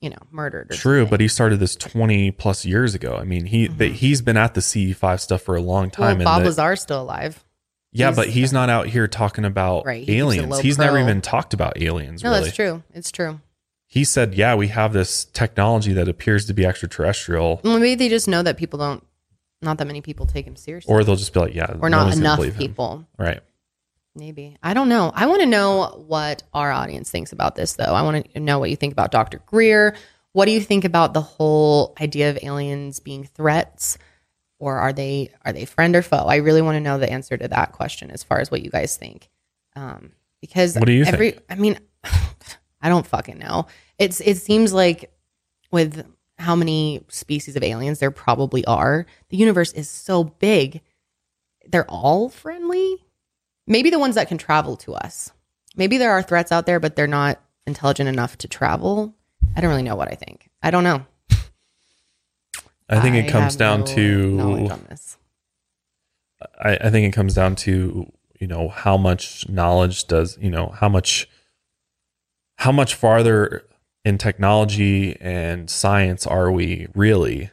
you know, murdered. Or True, something. But he started this twenty plus years ago. I mean, he mm-hmm. the, he's been at the C E five stuff for a long time. Well, and Bob Lazar's still alive. Yeah, he's, but he's not out here talking about right, he aliens. He's pro. never even talked about aliens. No, really. That's true. It's true. he said, yeah, we have this technology that appears to be extraterrestrial. Well, maybe they just know that people don't, not that many people take him seriously. Or they'll just be like, yeah. Or not enough people. Right. Maybe. I don't know. I want to know what our audience thinks about this, though. I want to know what you think about Doctor Greer. What do you think about the whole idea of aliens being threats? Or are they are they friend or foe? I really want to know the answer to that question as far as what you guys think. Um, because what do you every, think? I mean, I don't fucking know. It's It seems like with how many species of aliens there probably are, the universe is so big. They're all friendly. Maybe the ones that can travel to us. Maybe there are threats out there, but they're not intelligent enough to travel. I don't really know what I think. I don't know. I think it comes down to, I, I think it comes down to, you know, how much knowledge does, you know, how much, how much farther in technology and science are we really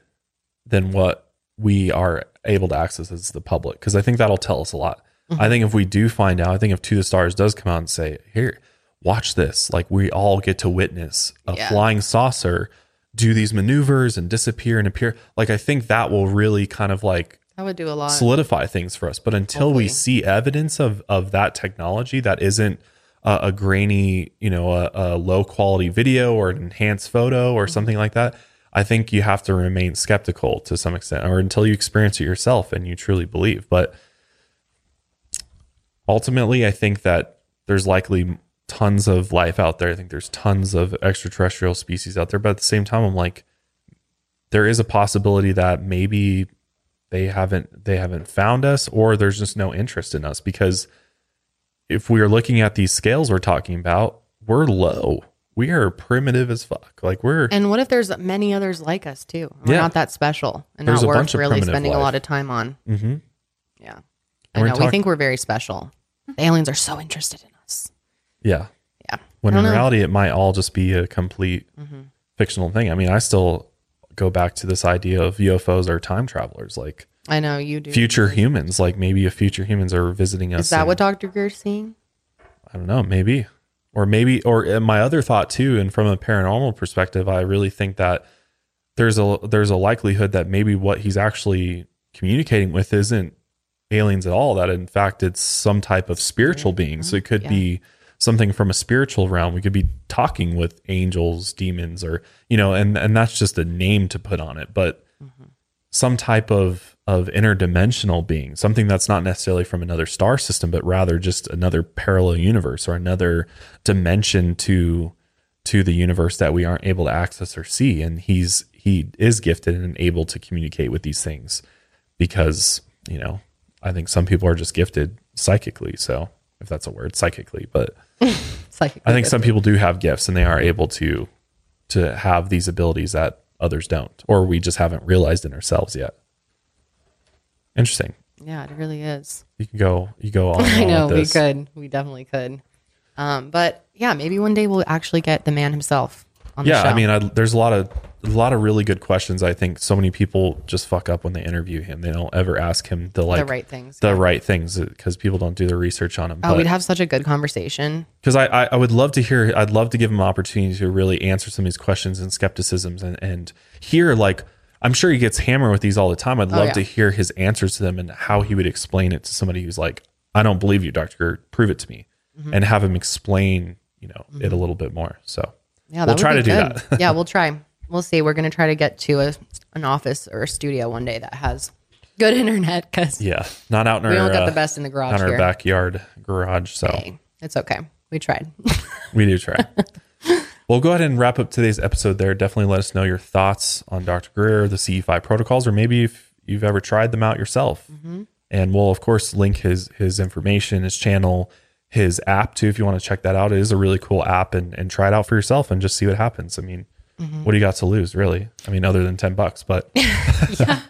than what we are able to access as the public? Because I think that'll tell us a lot. Mm-hmm. I think if we do find out, I think if To the Stars does come out and say, here, watch this, like we all get to witness a yeah. flying saucer do these maneuvers and disappear and appear. Like, I think that will really kind of like I would do a lot solidify things for us. But until Hopefully. we see evidence of, of that technology, that isn't a, a grainy, you know, a, a low quality video or an enhanced photo or mm-hmm. something like that. I think you have to remain skeptical to some extent, or until you experience it yourself and you truly believe. But ultimately, I think that there's likely tons of life out there. I think there's tons of extraterrestrial species out there, but at the same time, I'm like, there is a possibility that maybe they haven't they haven't found us, or there's just no interest in us, because if we're looking at these scales we're talking about, we're low. We are primitive as fuck. Like we're and what if there's many others like us too? We're yeah. not that special, and there's not a worth bunch of really spending life. a lot of time on. Mm-hmm. Yeah, I know. Talk- we think we're very special. The aliens are so interested in us. Yeah. Yeah. When in reality, know. it might all just be a complete mm-hmm. fictional thing. I mean, I still go back to this idea of U F Os are time travelers. Like, I know you do. Future humans. Like, maybe if future humans are visiting us. Is that and, what Doctor Greer's seeing? I don't know. Maybe. Or maybe, or my other thought too, and from a paranormal perspective, I really think that there's a, there's a likelihood that maybe what he's actually communicating with isn't aliens at all. That in fact, it's some type of spiritual mm-hmm. being. So it could yeah. be something from a spiritual realm. We could be talking with angels, demons, or, you know, and, and that's just a name to put on it, but mm-hmm. some type of, of interdimensional being, something that's not necessarily from another star system, but rather just another parallel universe or another dimension to, to the universe that we aren't able to access or see. And he's, he is gifted and able to communicate with these things because, you know, I think some people are just gifted psychically. So if that's a word, psychically, but psychically, I think some people do have gifts and they are able to, to have these abilities that others don't, or we just haven't realized in ourselves yet. Interesting. Yeah, it really is. You can go, you go on. I know we could, we definitely could. Um, but yeah, maybe one day we'll actually get the man himself on the show. Yeah, I mean, I, there's a lot of, a lot of really good questions. I think so many people just fuck up when they interview him. They don't ever ask him the like the right things, the yeah. right things, because people don't do their research on him. Oh, but we'd have such a good conversation. Because I, I, I would love to hear. I'd love to give him an opportunity to really answer some of these questions and skepticisms, and and hear like I'm sure he gets hammered with these all the time. I'd love oh, yeah. to hear his answers to them and how he would explain it to somebody who's like, I don't believe you, Doctor Greer. Prove it to me, mm-hmm. and have him explain, you know, mm-hmm. it a little bit more. So yeah, we'll try to do good. that. Yeah, we'll try. We'll see. We're going to try to get to a, an office or a studio one day that has good internet. Cause yeah, not out in our, we don't got uh, the best in the garage not our here. backyard garage. So hey, it's okay. We tried. We do try. We'll go ahead and wrap up today's episode there. Definitely let us know your thoughts on Doctor Greer, the C E five protocols, or maybe if you've ever tried them out yourself. Mm-hmm. And we'll of course link his, his information, his channel, his app too. If you want to check that out, it is a really cool app, and, and try it out for yourself and just see what happens. I mean, mm-hmm. what do you got to lose, really? I mean, other than ten bucks, but yeah.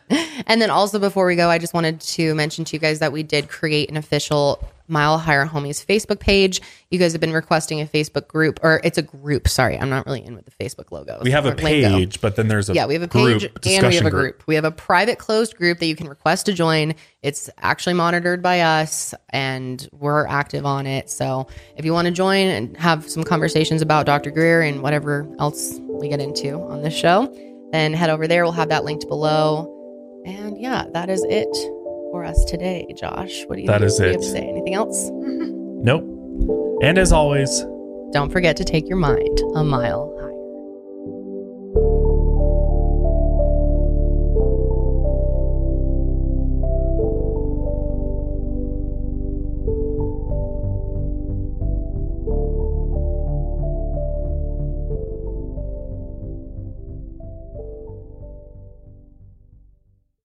And then also before we go, I just wanted to mention to you guys that we did create an official Mile Higher Homies Facebook page. You guys have been requesting a Facebook group, or it's a group. Sorry, I'm not really in with the Facebook logo. We have a page, lingo. But then there's a yeah, we have a page and we have a group. group. We have a private closed group that you can request to join. It's actually monitored by us, and we're active on it. So if you want to join and have some conversations about Doctor Greer and whatever else we get into on this show, then head over there. We'll have that linked below. And yeah, that is it for us today, Josh. What do you that think is we it. have to say? Anything else? Nope. And as always, don't forget to take your mind a mile higher.